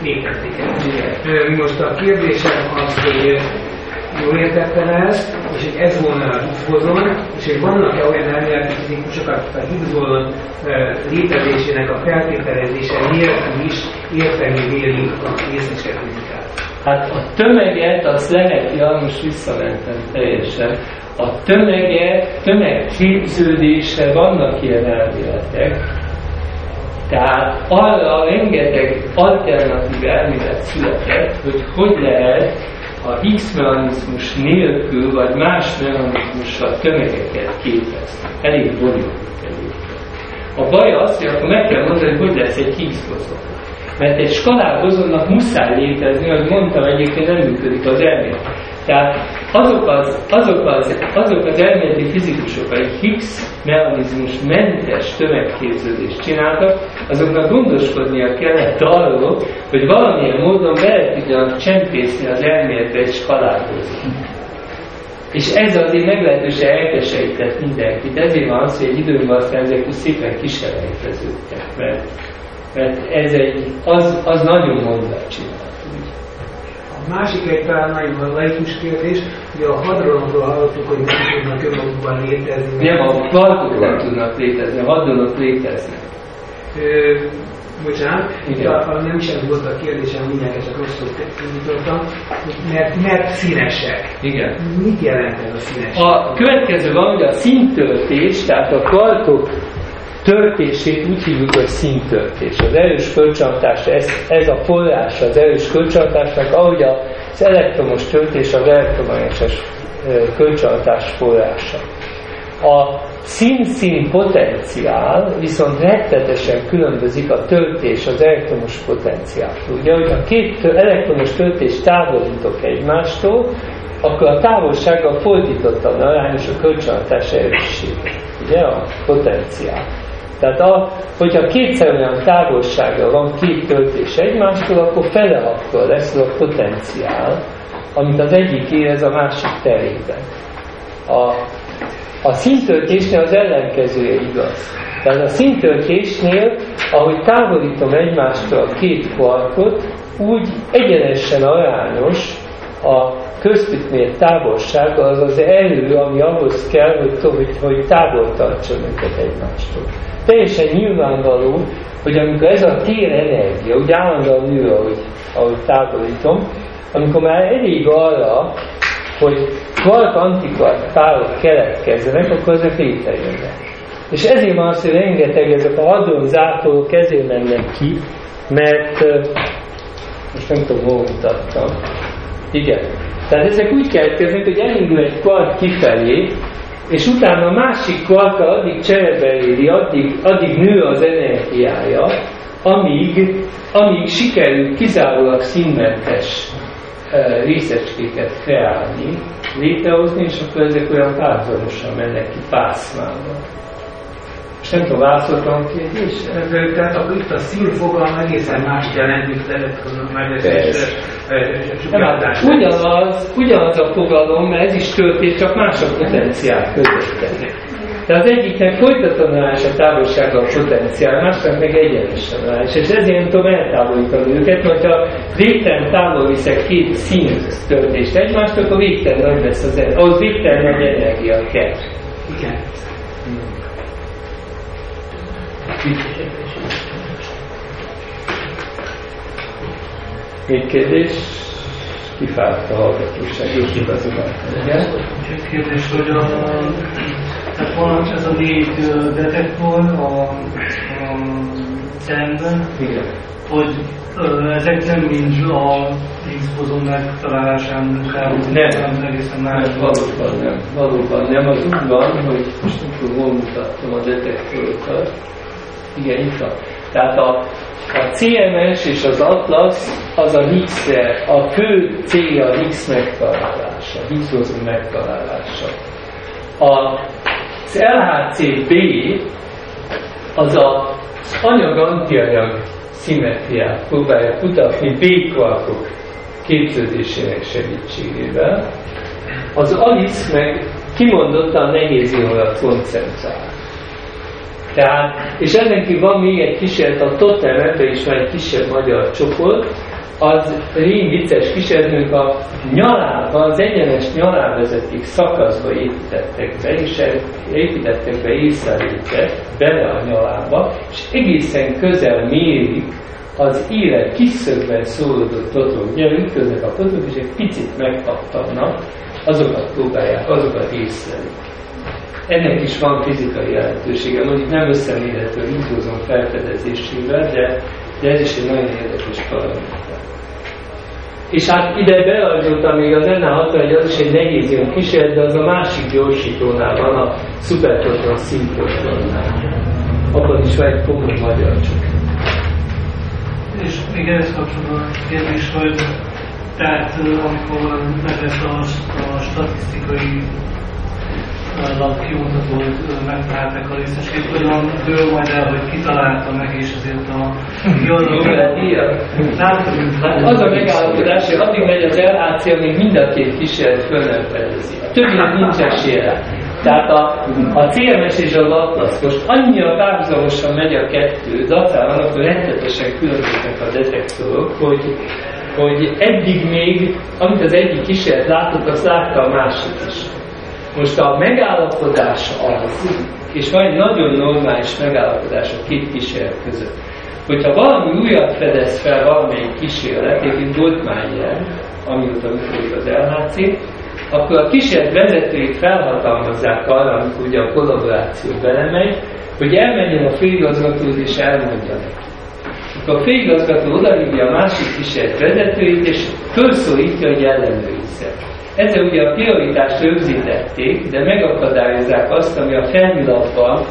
létezik. Igen. Most a kérdésem az, hogy jól értettem ezt, és hogy ez volna a Higgs-bozon, és hogy vannak-e olyan elméleti fizikusok, akik a Higgs-bozon létezésének a feltételezése nélkül is érteni vélik a részecske fizikát? Hát a tömeget, azt lehet, ja, most visszamentem teljesen, a tömegképződésre vannak ilyen elméletek, tehát arra rengeteg alternatív elmélet született, hogy hogy lehet a Higgs mechanizmus nélkül, vagy más mechanizmussal tömegeket képezni. Elég bonyolult egyébként. A baj az, hogy akkor meg kell mondani, hogy lesz egy Higgs-bozon. Mert egy skalár bozonnak muszáj létezni, ahogy mondtam, egyébként nem működik az elmélet. Tehát azok az elméleti fizikusok, akik Higgs mechanizmus mentes tömegképződést csináltak, azoknak gondoskodnia kellett arról, hogy valamilyen módon bele tudjanak csempészni az elméletre egy skalárhoz. És ez azért meglehetősen elkeserített mindenkit. Ezért van az, hogy egy időben aztán ezek szépen kísérleteződtek, mert ez az nagyon mondvát csinál. A másik egy talán nagyon laikus kérdés, hogy a hadronokról hallottuk, hogy nem tudnak önmagukban létezni. Nem, a kvarkokban tudnak létezni, a hadronok léteznek. Bocsánat, nem is ez volt a kérdésem, mindenket csak rosszul tudtam, mert színesek. Igen. Mit jelent ez a színesek? A következő van, hogy a színtörtés, tehát a kvarkok törtését úgy hívjuk, hogy színtörtés. Az erős kölcsönhatás, ez a forrása az erős kölcsönhatásnak, ahogy az elektromos törtés az elektromágneses kölcsönhatás forrása. A szín-szín potenciál viszont rettetesen különbözik a törtés az elektromos potenciáltól. Ugye, hogy a két elektromos törtést távolítok egymástól, akkor a távolsággal fordítottan arányos a kölcsönhatás erőssége. Ugye a potenciál. Tehát hogyha kétszer olyan távolságra van két töltés egymástól, akkor fele akkor lesz az a potenciál, amit az egyik érez a másik terében. A színtöltésnél az ellenkezője igaz. Tehát a színtöltésnél, ahogy távolítom egymástól a két kvarkot, úgy egyenesen arányos a köztük mért távolság az az elő, ami ahhoz kell, hogy távol tartson őket egymástól. Teljesen nyilvánvaló, hogy amikor ez a térenergia, úgy állandóan nő, ahogy távolítom, amikor már elég arra, hogy kvark antikvark párok keletkezzenek, akkor ezek létrejönnek. És ezért van az, hogy rengeteg ezek a hadronzátólók ezért mennek ki, mert most nem tudom, hol mutattam. Igen. Tehát ezek úgy keletkeznek, hogy elindul egy kvark kifelé, és utána a másik kvarka addig cserebe éri, addig nő az energiája, amíg sikerül kizárólag színmentes részecskéket kreálni, létrehozni, és akkor ezek olyan párhuzamosan mennek ki pászmában. És nem tudom, válaszoltam kérdés? Tehát akkor itt a színfogalom egészen más jelent, mint az elektromos mágneses sugárzás. Ugyanaz a fogalom, mert ez is történt, csak más a potenciál közöttem. De az egyiknek folytatlan állás a távolsága a potenciál, másnak meg egyenesen állás. És ezért nem tudom eltávolítani őket, mert ha végtelen távol viszek két színtörtést egymást, akkor végtelen nagy lesz az energia. Ahhoz végtelen nagy energia kell. Igen. Még kérdés? Kifáradt a hallgatóság, és igazolás. Igen? Egy kérdés, hogy ez a négy detektor a CERN-ben, hogy ezek nem mind a Higgs-bozon megtalálásán nem egészen más. Valóban nem. Az úgy van, hogy most nem tudom, hol mutattam a detektorokat. Igen, itt van. Tehát a CMS és az Atlas az a Higgsre, a fő célja a Higgs megtalálása, a Higgs-bozon megtalálása. Az LHC-B az az anyag-antianyag szimmetriát próbálja kutatni B-kvarkok képződésének segítségével. Az Alice meg kimondottan nehéz ióra koncentrál. Tehát, és ennek ki van még egy kísérlet, a Totem-ben is van egy kisebb magyar csoport, az rém vicces kísérletünk a nyalába, az egyenes nyalávezeték szakaszba építettek be, és építettek be észrevétet bele a nyalába, és egészen közel mérik az élet kiszögben szólódott dolog, ugye ütköznek a fotók, és egy picit megkaptanak, azokat próbálják, azokat észrevétek. Ennek is van fizikai jelentősége, mondjuk nem összemérhető a Higgs-bozon felfedezésével, de ez is egy nagyon érdekes paraméter. És hát ide beadjottam még az NH61, az is egy nehéz jön kísérlet, de az a másik gyorsítónál van, a szuperfotron szimplotonnál. Abban is van egy fogó magyar csak. És még ehhez kapcsolatban kérdés, hogy tehát amikor megvett a statisztikai lapkiutatót megtalálták a részesét, olyan ből majd el, hogy kitalálta meg, és azért a jönnek. Az a megállapodás, hogy addig megy az LHC, amíg mind a két kísérlet fönnön fedezi. Többinek nincs esélye. Tehát a CMS és az Atlas most annyira párhuzamosan megy a kettő, dacában, akkor rettetesen különböznek a detektorok, hogy eddig még, amit az egyik kísérlet látott, azt látta a másik is. Most a megállapodás az, és van egy nagyon normális megállapodás a két kísérlet között, hogyha valami újat fedez fel valamelyik kísérlet, egyébként volt már ilyen, amióta működik az LHC, akkor a kísérlet vezetőit felhatalmazzák arra, amikor ugye a kollaboráció belemegy, hogy elmenjen a főigazgatóhoz és elmondja neki. Akkor a főigazgató odahívja a másik kísérlet vezetőit, és felszólítja, hogy ellenőrizze. Ezzel ugye a prioritást rögzítették, de megakadályozzák azt, ami a felnyilatban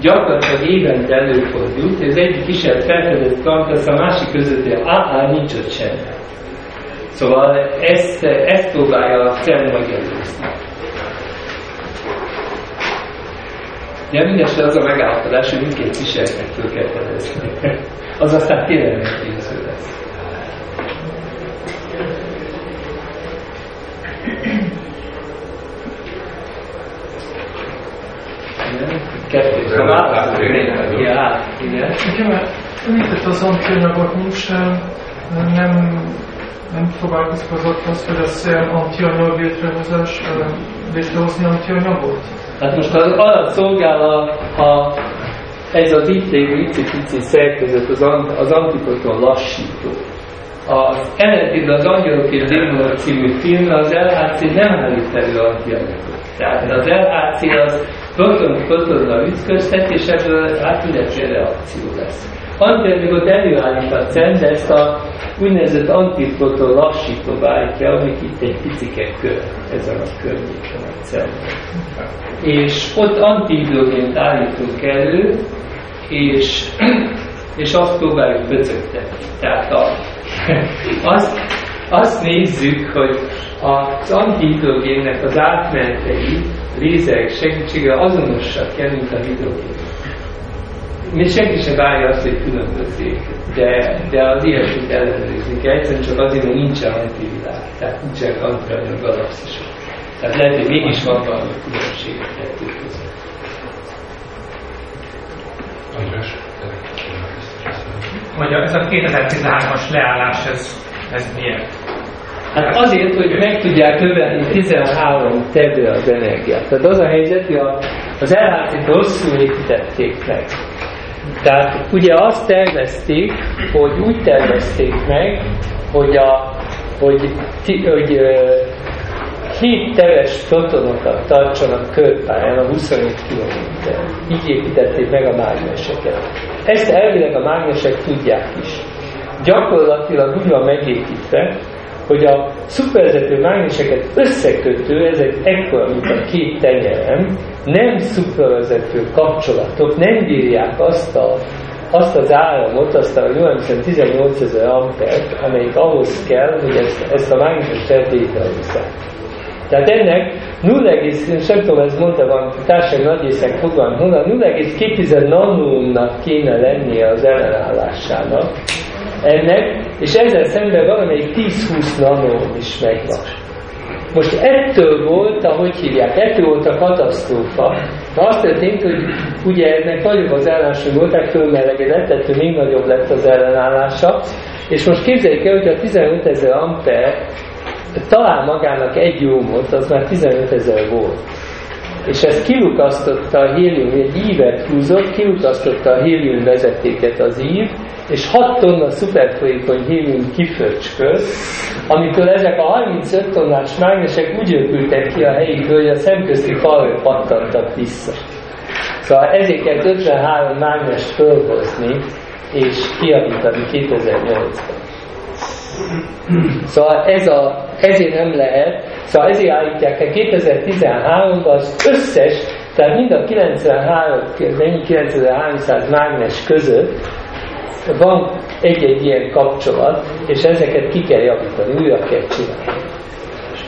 gyakorlatilag évente előfordult, és az egyik kísérlet felfedett Planck, a másik közötti nincs ott semmi. Szóval ezt próbálja a CERN megelőzni. De mindesre az a megállapodás, hogy mindkét kísérletnek föl kell fedezni. Az aztán tényleg megképző lesz. Kettőt a választó, igen. Igen, mert említett az antianyagoknunk sem, nem foglalkozik az, hogy a CERN antianyag létrehozni antianyagot? Hát most arra szolgál ez az itt lévő icipici szerkezet, az antiproton lassító. Az eredetiben az Angyalok és Démonok című film, az LHC nem állít elő antianyagot. Tehát az LHC az proton-protonnal ütköztet, és ebből hát mindenféle reakció lesz. Antianyagot előállít a CERN, de ezt a úgynevezett antiproton lassítóbb állítja, amik itt egy picike kör, ezen a környéken a CERN. És ott antihidrogént állítunk elő, és azt próbáljuk böcögtetni. Tehát azt nézzük, hogy az antihidrogénnek az átmentei lézerek segítségével azonosak kell, mint a hidrogén. Még senki sem várja azt, hogy különbözzék, de az ilyesmit ellenőrizni kell, egyszerűen csak azért, mert nincsen antivilág, tehát nincsen antianyag galaxisok. Tehát lehet, hogy mégis van valami különbséget kettő között. Hogy ez a 2013-as leállás, ez miért? Hát azért, hogy meg tudják növelni 13 tevőre az energiát. Tehát az a helyzet, hogy az LHC-t rosszul építették meg. Tehát ugye azt tervezték, hogy úgy tervezték meg, hogy 7 teves protonokat tartsanak körpályán a 25 km-en. Így építették meg a mágneseket. Ezt elvileg a mágnesek tudják is. Gyakorlatilag úgy van megépítve, hogy a szupervezető mágneseket összekötő, ezek ekkor, mint a két tengeren, nem szupervezető kapcsolatok nem bírják azt az áramot, azt a 18.000 ampert, amelyik ahhoz kell, hogy ezt a mágneses teret létrehozzák. Tehát ennek 0,2 nanómnak kéne lennie az ellenállásának ennek, és ezzel szemben valamelyik 10-20 nanóm is megvan. Most ettől volt, ahogy hívják, ettől volt a katasztrófa. Na azt történt, hogy ugye ennek nagyobb az ellenállása voltak, fölmelegedett, ettől még nagyobb lett az ellenállása, és most képzeljük el, hogy a 15.000 amper talál magának egy ohmot, az már 15.000 volt. És ez kilukasztotta a hélium, egy ívet húzott, kilukasztotta a hélium vezetéket az ív, és 6 tonna szuperfolyékony hélium kiföcskölt, amitől ezek a 35 tonnás mágnesek úgy öpültek ki a helyükről, hogy a szemközti falra pattantak vissza. Szóval ezeket 53 mágnest fölhozni, és kiavítani 2008-ban. Szóval ezért nem lehet, szóval ezért állítják el 2013-ban az összes, tehát mind a 9300 mágnes között van egy-egy ilyen kapcsolat, és ezeket ki kell javítani, újra kell csinálni.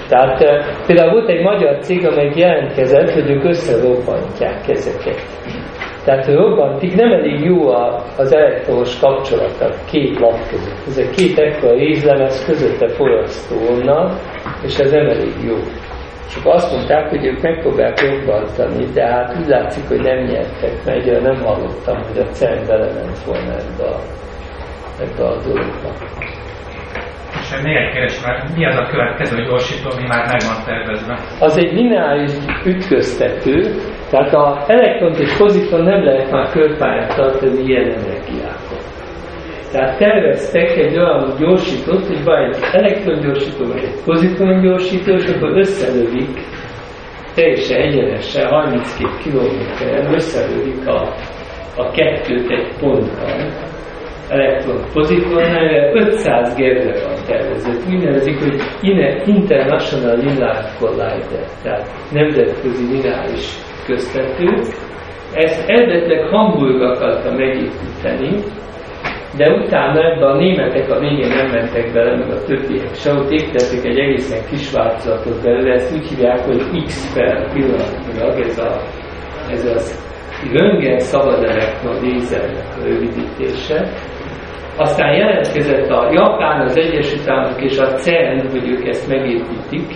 Tehát például volt egy magyar cég, amely jelentkezett, hogy ők összerobbantják ezeket. Tehát a robbantik nem elég jó az elektromos kapcsolata két lap között. Ez a két ekkora részlemez között a forrasztóonnal, és ez nem elég jó. És akkor azt mondták, hogy ők megpróbálják robbantani, de hát úgy látszik, hogy nem nyertek, mert egyre nem hallottam, hogy a CERN belement volna ebbe a dologba. És még egy kérdés, mert mi az a következő gyorsító, ami már megvan tervezve? Az egy lineáris ütköztető, tehát az elektront és pozitron nem lehet már körpályát tartani ilyen energiákkal. Tehát terveztek egy olyan gyorsítót, hogy van egy elektrongyorsító, vagy egy pozitrongyorsító, és akkor összelövik, teljesen egyenesen, 32 km-en összelövik a kettőt egy pontban. Elektron-pozitronnál 500 GeV-re van tervezett. Úgy nevezik, hogy International Linear Collider, tehát nemzetközi lineáris köztető. Ezt eredetileg Hamburg akarta megépíteni, de utána ebben a németek a végén nem mentek bele, meg a többiek se, ott építettek egy egészen kis változatot belőle, ezt úgy hívják, hogy X-fel pillanatilag, ez az röntgen szabad elektron lézernek a rövidítése. Aztán jelentkezett a Japán, az Egyesült Államok és a CERN, hogy ők ezt megépítik,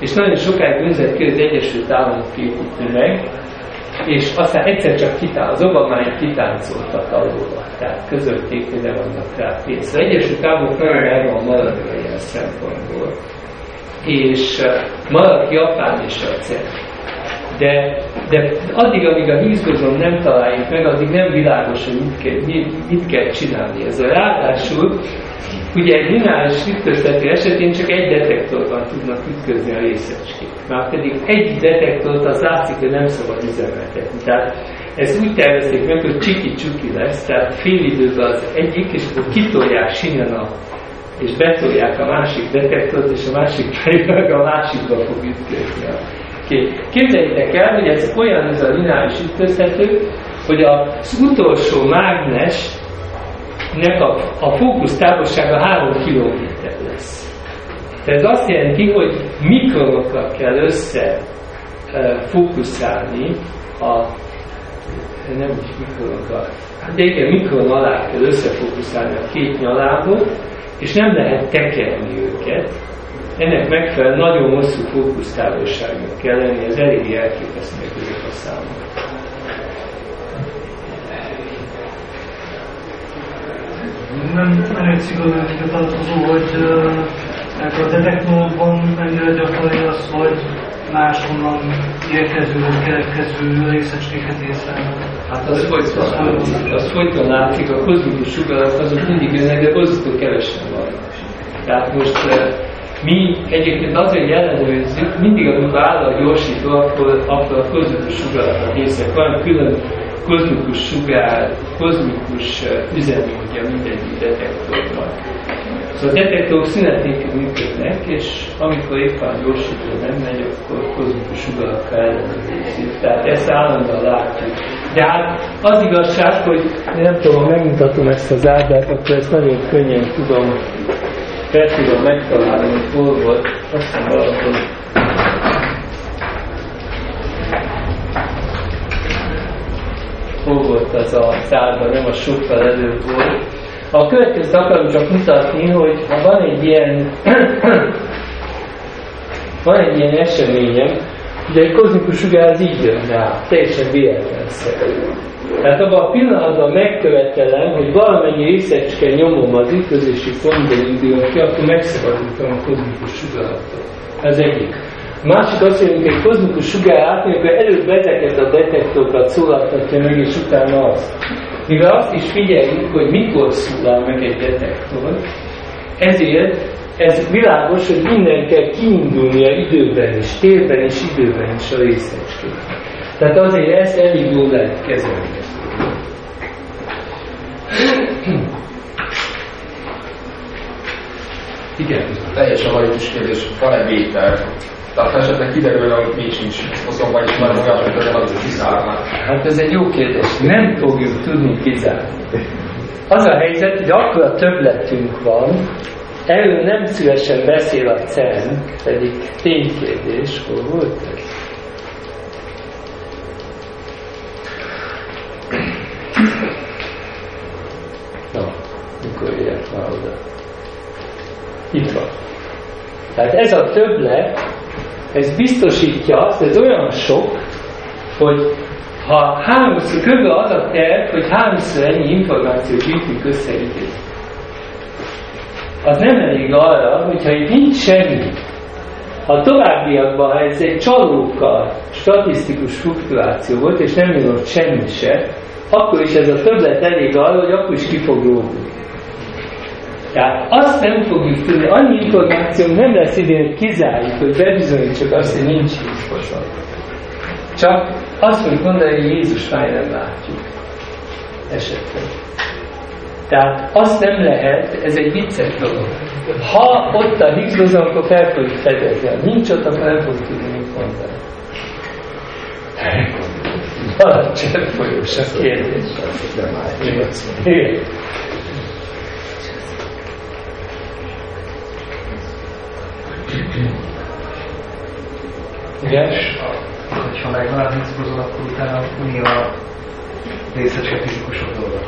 és nagyon sokáig önzett ki, az Egyesült Államok építi meg, és aztán egyszer csak az Obamáit kitáncoltak alóla, tehát közölték, hogy nem adnak rá pénzt. Az Egyesült Államok nagyon el van maradva ilyen szempontból, és maradt Japán és a CERN. De addig, amíg a Higgs-bozon nem találjuk meg, addig nem világos, hogy mit kell csinálni ezzel. Ráadásul, ugye egy lineáris ütköztető esetén csak egy detektorban tudnak ütközni a részecskék. Márpedig egy detektort az látszik, hogy nem szabad üzemeltetni. Tehát ezt úgy tervezték meg, hogy csiki-csuki lesz, tehát fél időben az egyik, és akkor kitolják sínen és betolják a másik detektort, és a másik pedig a másikba fog ütközni. Képzeljétek el, hogy ez olyan ez a lineáris ütköztető, hogy az utolsó mágnesnek a fókusz távolsága 3 km lesz. Tehát ez azt jelenti, hogy mikronokkal kell összefókuszálni nem is mikronokkal, de igen, mikron alá kell összefókuszálni a két nyalábot, és nem lehet tekerni őket. Ennek megfelelően nagyon hosszú fókusztávolságnak kell lenni, ez eléggé elképesztő a számot. Nem egy szigorúan meghatározó, hogy a detektorban mennyire gyakori az, hogy máshonnan keletkező részecskéket észlelnek. Hát az folyton látszik, a kozmikus sugarak azok mindig jönnek, de borzasztó kevesen vannak. Tehát most mi egyébként azért ellenőrizzük, mindig amikor áll a gyorsító, akkor a kozmikus sugaratot észlelünk. Van külön kozmikus sugár, kozmikus üzemmódja mindegyik detektorban. A detektorok szünetéken működnek, és amikor éppen gyorsító nem megy, akkor kozmikus sugarak ellenőrzik. Tehát ezt állandóan látjuk. De hát az igazság, hogy én nem tudom, ha megmutatom ezt az ábrát, akkor ezt nagyon könnyen tudom, fel tudom megtalálni, hogy hol volt, aztán valahol. Hol volt az a szárban, nem a sokkal előbb volt. A következőt akarom csak mutatni, hogy ha van egy ilyen, eseményem, ugye egy kozmikus sugár az így jön rá, teljesen véletlenszerű. Tehát abban a pillanatban megkövetelem, hogy valamennyi részecske nyomom az ütközési pontból indulnak ki, akkor megszabadítom a kozmikus sugaratot. Ez egyik. A másik az, hogy amikor egy kozmikus sugár átmegy, akkor előbb ezeket a detektorokat szólaltatja meg, és utána azt. Mivel azt is figyeljük, hogy mikor szólal meg egy detektor, ezért ez világos, hogy minden kell kiindulnia időben is, térben és időben is a részecskének. Tehát azért ezt elég jól lehet kezelni. Igen. Teljesen valós kérdés, van-e vétel? Tehát esetleg kiderülne, hogy mi sincs oszomban is már magában, hogy nem az kiszárnak. Hát ez egy jó kérdés. Nem fogjuk tudni kizárni. Az a helyzet, hogy akkor a többletünk van, erről nem szívesen beszél a CERN, pedig ténykérdés, hol volt ez? Na, mikor ilyet már oda? Itt van. Tehát ez a többlet, ez biztosítja azt, ez olyan sok, hogy ha háromszor, kb. Az a terv, hogy háromszor ennyi információt gyűjtünk össze idő. Az nem elég arra, hogyha itt nincs semmi. A továbbiakban, ha ez egy csalókkal statisztikus fluktuáció volt, és nem jött semmi se, akkor is ez a többlet elég arra, hogy akkor is ki fog lógni. Tehát azt nem fogjuk tudni, annyi információ nem lesz idén, hogy kizárjuk, hogy bebizonyítsuk azt, hogy nincs Higgs-bozon. Csak azt fogjuk mondani, hogy Jézus már nem látjuk. Esetleg. Tehát azt nem lehet, ez egy vicces dolog. Ha ott a Higgs-bozon, akkor fel fogjuk fedezni. Ha nincs ott, akkor nem fogjuk tudni, mit mondani. Valami cseppfolyós a kérdés. Igen. Igen? Ha megvan a Higgs-bozon, akkor utána mi a részecske fizikusok dolga?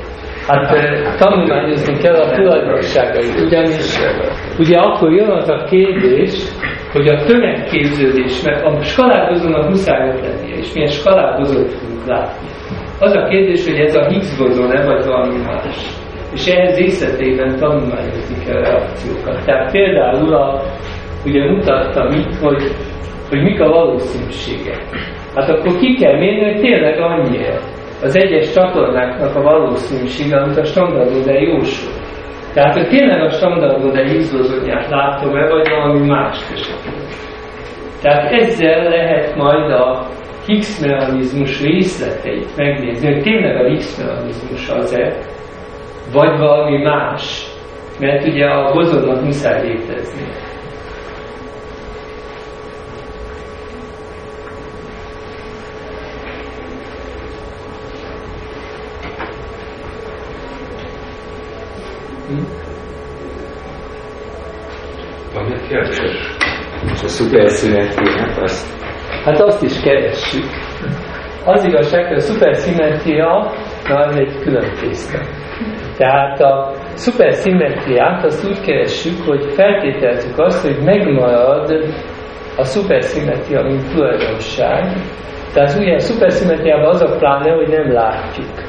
Hát tanulmányozni kell a tulajdonságait, ugyanis ugye akkor jön az a kérdés, hogy a tömegképződés, mert a skalárbozonnak muszáj lennie, és milyen skalárbozont tudunk látni. Az a kérdés, hogy ez a Higgs-bozon-e, vagy valami más. És ehhez részletében tanulmányozni kell a reakciókat. Tehát például a ugye mutattam itt, hogy mik a valószínűségek. Hát akkor ki kell mérni, hogy tényleg annyira az egyes csatornáknak a valószínűsége, amit a standard modell jósol. Tehát, hogy tényleg a standard modell Higgs-bozonját látom-e, vagy valami más esetleg. Tehát ezzel lehet majd a Higgs mechanizmus részleteit megnézni, hogy tényleg a Higgs mechanizmus az-e, vagy valami más. Mert ugye a bozonnak muszáj létezni. Van egy kérdés? És a szuperszimetriát azt? Hát azt is keressük. Az igazság, hogy a szuperszimetria, na ez egy külön tészta. Tehát a szuperszimetriát azt úgy keressük, hogy feltételezzük azt, hogy megmarad a szuperszimetria, mint tulajdonság. Tehát ugye a szuperszimetriában az a pláne, hogy nem látjuk.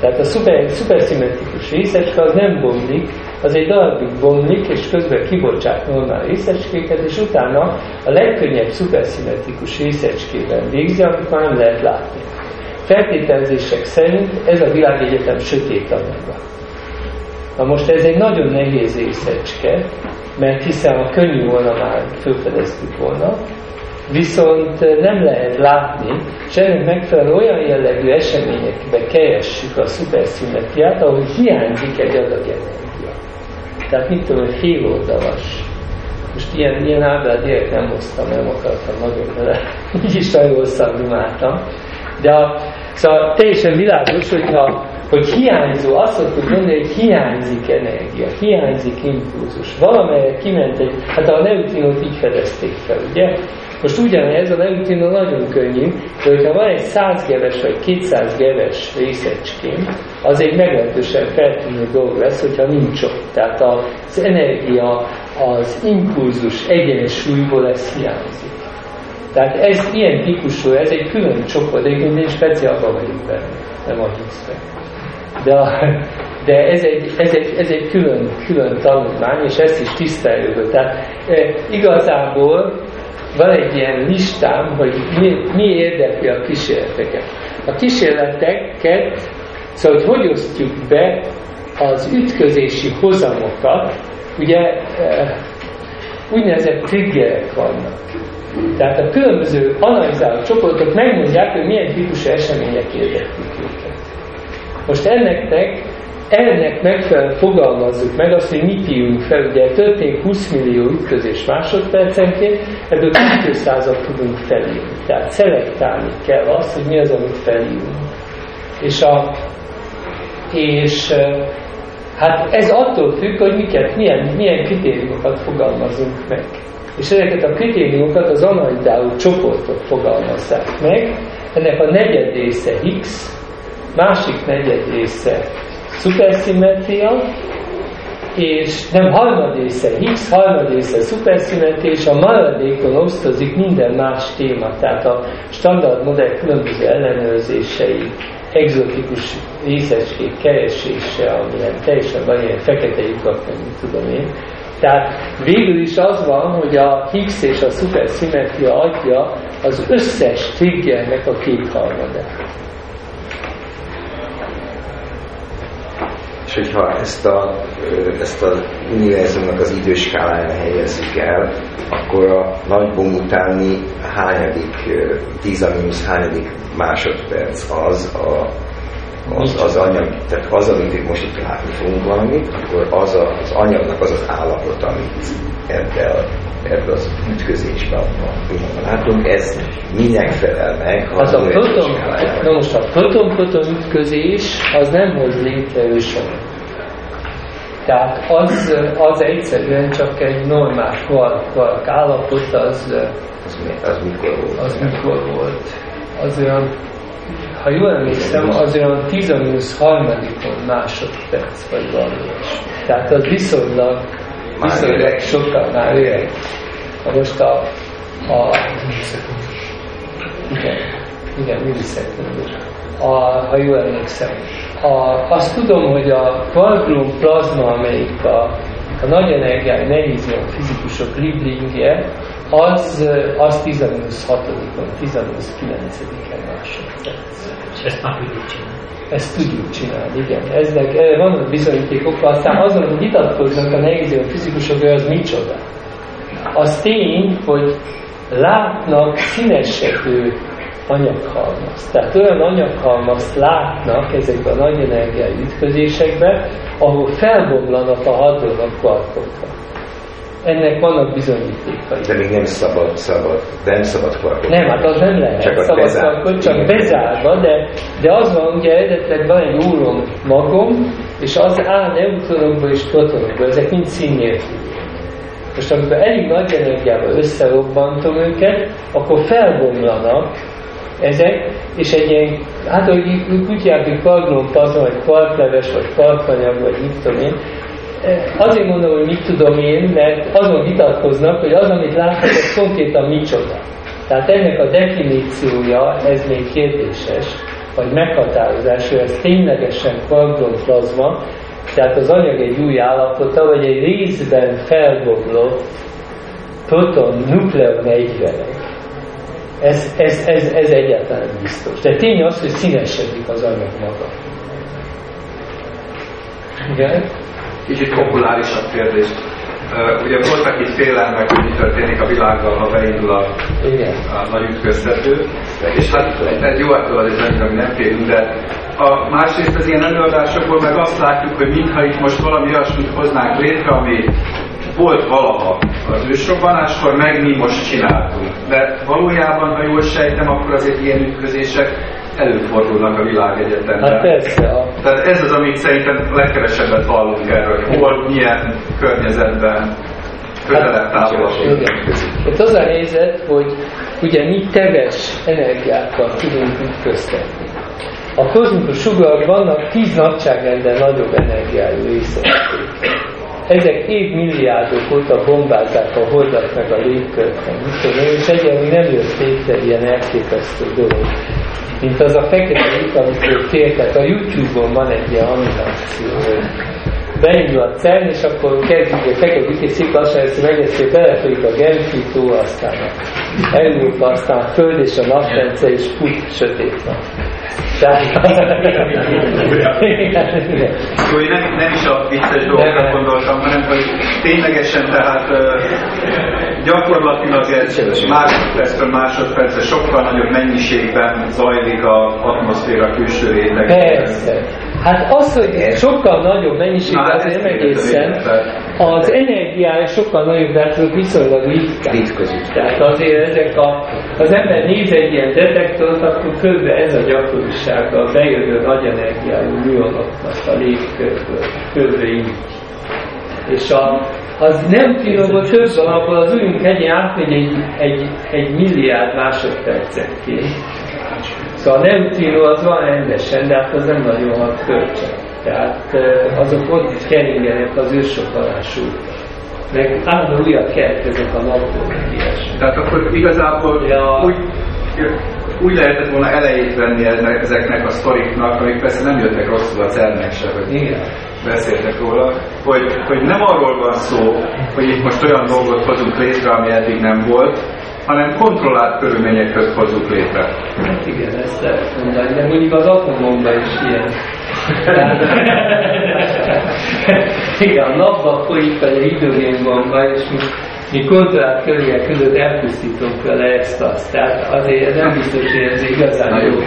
Tehát a szuperszimmetrikus részecske az nem bomlik, az egy darabig bomlik, és közben kibocsát normál részecskéket, és utána a legkönnyebb szuperszimmetrikus részecskében végzi, amit már nem lehet látni. Feltételezések szerint ez a világegyetem sötét anyagban. Na most ez egy nagyon nehéz részecske, mert hiszen a könnyű volna már felfedeztük volna, viszont nem lehet látni, és ennek megfelelő olyan jellegű eseményekbe keressük a szuperszimetriát, ahol hiányzik egy adag energia. Tehát mit tudom, hogy fél oldalás. Most ilyen ábrát nem hoztam, nem akartam nagyon vele. Így is nagyon hosszan dumáltam. De szóval teljesen világos, hogy hiányzó, azt szoktuk mondani, hogy hiányzik energia, hiányzik impulzus. Valamelyek kiment egy, hát a neutrinót így fedezték fel, ugye? Most ugyanez a neutrinó nagyon könnyű, de hogyha van egy 100 geves vagy 200 geves részecskén, az egy meglehetősen feltűnő dolog lesz, hogyha nincs ott. Tehát az energia, az impulzus egyensúlyból lesz hiányzik. Tehát ez ilyen típusú, ez egy külön csoport, egyébként én speciálban vagyok benne, nem a Higgsben. De ez egy külön tanulmány, és ezt is tiszteljük. Tehát igazából van egy ilyen listám, hogy mi érdekli a kísérleteket. A kísérleteket, szóval hogy osztjuk be az ütközési hozamokat, ugye úgynevezett triggerek vannak. Tehát a különböző analizáló csoportok megmondják, hogy milyen típusú események érdeklik őket. Most ennek megfelelően fogalmazzuk meg azt, hogy mit írunk fel. Ugye történik 20 millió ütközés másodpercenként, ebből 200-at tudunk felírni. Tehát szelektálni kell azt, hogy mi az, amit felírunk. És hát ez attól függ, hogy milyen kritériumokat fogalmazunk meg. És ezeket a kritériumokat az analizáló csoportok fogalmazzák meg. Ennek a negyed része Higgs, másik negyed része szuperszimetria, és nem harmad része Higgs, harmad része szuperszimetria, és a maradékon osztozik minden más téma, tehát a standard modell különböző ellenőrzései, egzotikus részecskék keresése, amilyen teljesen van ilyen fekete lyukak, nem tudom én. Tehát végül is az van, hogy a Higgs és a szuperszimetria adja az összes triggernek a kétharmadát. És hogyha ezt a univerzumnak az időskáláján helyezzük el, akkor a nagy bomb utáni hányadik, 10-a- hányadik másodperc az anyag, tehát az, amit most itt látni fogunk valamit, akkor az anyagnak az az állapot, amit ebből az ütközésben látunk, ez minek felel meg? Most a proton-proton ütközés az nem hoz létre ősomat. Tehát az egyszerűen csak egy normál quark állapot, az mikor volt? Az olyan, ha jól emlékszem, az olyan 10-3 másodperc vagy valami. Tehát az viszonylag sokkal már öreg. Most igen, millisekundus. Ha jól emlékszem. Azt tudom, hogy a kvarkrum plazma, amelyik a nagy energiájú nehézium fizikusok Lieblingje, az 10-6-on, 10-9-en másodperc. És ezt már tudjuk csinálni. Ezt tudjuk csinálni, igen. Eznek vannak bizonyítékok, aztán azon, hogy vitatkoznak a nehézium fizikusok, hogy az micsoda. Az tény, hogy látnak színesedő anyaghalmazt. Tehát olyan anyaghalmazt látnak ezekben a nagy energiai ütközésekben, ahol felbomlanak a hadronok kvarkokra. Ennek vannak bizonyítékai. De még nem szabad kvarkot. Nem, hát az nem lehet. Csak szabad kvarkot, csak bezárva, de az van, ugye eredetileg van egy óron magom, és az áll neutronokból és protonokból, ezek mind színnélküliek. Most amikor elég nagy energiával összerobbantom őket, akkor felbomlanak ezek, és egy ilyen, hát ahogy kutyák, hogy kvarkplazma, vagy kvarkleves, vagy kvarkanyag, vagy mit tudom én. Azért mondom, hogy mit tudom én, mert azon vitatkoznak, hogy az, amit látnak, az konkrétan micsoda. Tehát ennek a definíciója, ez még kérdéses, vagy meghatározás, hogy ez ténylegesen kvarkplazma, tehát az anyag egy új állapota, vagy egy részben felboglott proton nukleum 40-ek. Ez egyáltalán biztos. De tény az, hogy színesedik az anyag maga. Igen? Kicsit populárisabb kérdés. Ugye voltak itt félelmek, hogy mi történik a világgal, ha beindul a nagy ütköztető, és hát egy jó aktualizálni, ami nem félünk, de a másrészt az ilyen előadásokból meg azt látjuk, hogy mintha itt most valami olyasmit hoznánk létre, ami volt valaha az ősrobbanáskor, meg mi most csináltunk. De valójában, ha jól sejtem, akkor azért ilyen ütközések előfordulnak a világegyetemben. Hát persze. Tehát ez az, amit szerintem legkevesebbet hallunk erről, hogy hol, milyen környezetben közelebb távolodunk. Hát az a helyzet, hogy ugye mi teves energiákkal tudunk ütköztetni. A kozmikus sugarak vannak 10 nagyságrenden nagyobb energiájú részecskék. Ezek évmilliárdok óta bombázzák a Holdat meg a légkört, és egyelmi nem jött létre ilyen elképesztő dolog. Mint az a fekete lyuk, amikor féltett. A YouTube-on van egy ilyen animáció, hogy beindul a CERN, és akkor kezdjük a fekete lyuk, és szép lassan ezt megeszél, belefolyik a Genfi tó, aztán Európa, aztán a Föld és a naprendszer, és put, sötét nap. Szóval nem is a vicces dolgokra gondoltam, hanem hogy ténylegesen, tehát gyakorlatilag ez másodpercre sokkal nagyobb mennyiségben zajlik az atmoszféra külső rétegében. Persze. Hát az, hogy sokkal nagyobb mennyiségben, hát azért nem egészen, az energiája sokkal nagyobb, de hát viszonylag ritkozik. Tehát azért ezek az ember néz egy ilyen detektort, akkor körülbelül ez a gyakoriság. A bejövő nagy energiájú műanyagnak a légkörből, így. És az nem pillanatban több van, abban az ujjunk ennyi átmegy egy milliárd másodpercenként. Szóval a neutrino az van rendesen, de hát az nem nagyon hat kölcsön. Tehát azok ott is keringenek az ősrobbanású. Meg állandóan újat keltezek a napból. Tehát akkor igazából úgy lehetett volna elejét venni ezeknek a sztoriknak, amik persze nem jöttek rosszul a CERN-nek se, hogy beszéltek róla, hogy nem arról van szó, hogy itt most olyan dolgot hozunk létre, ami eddig nem volt, hanem kontrollált körülmények között hozzuk létre. Hát igen, ezt lehet mondani, de mondjuk az atomomban is ilyen. Igen, a napban folyik, vagy a hidrogénbomban, és mi kontrollált körülmények között elpusztítunk vele ezt-azt. Tehát azért nem biztos, hogy ez igazán jó.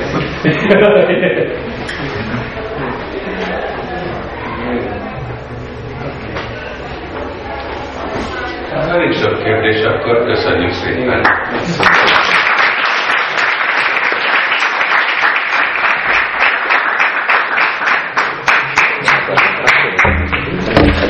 Ez elég sok kérdés, akkor köszönjük szépen!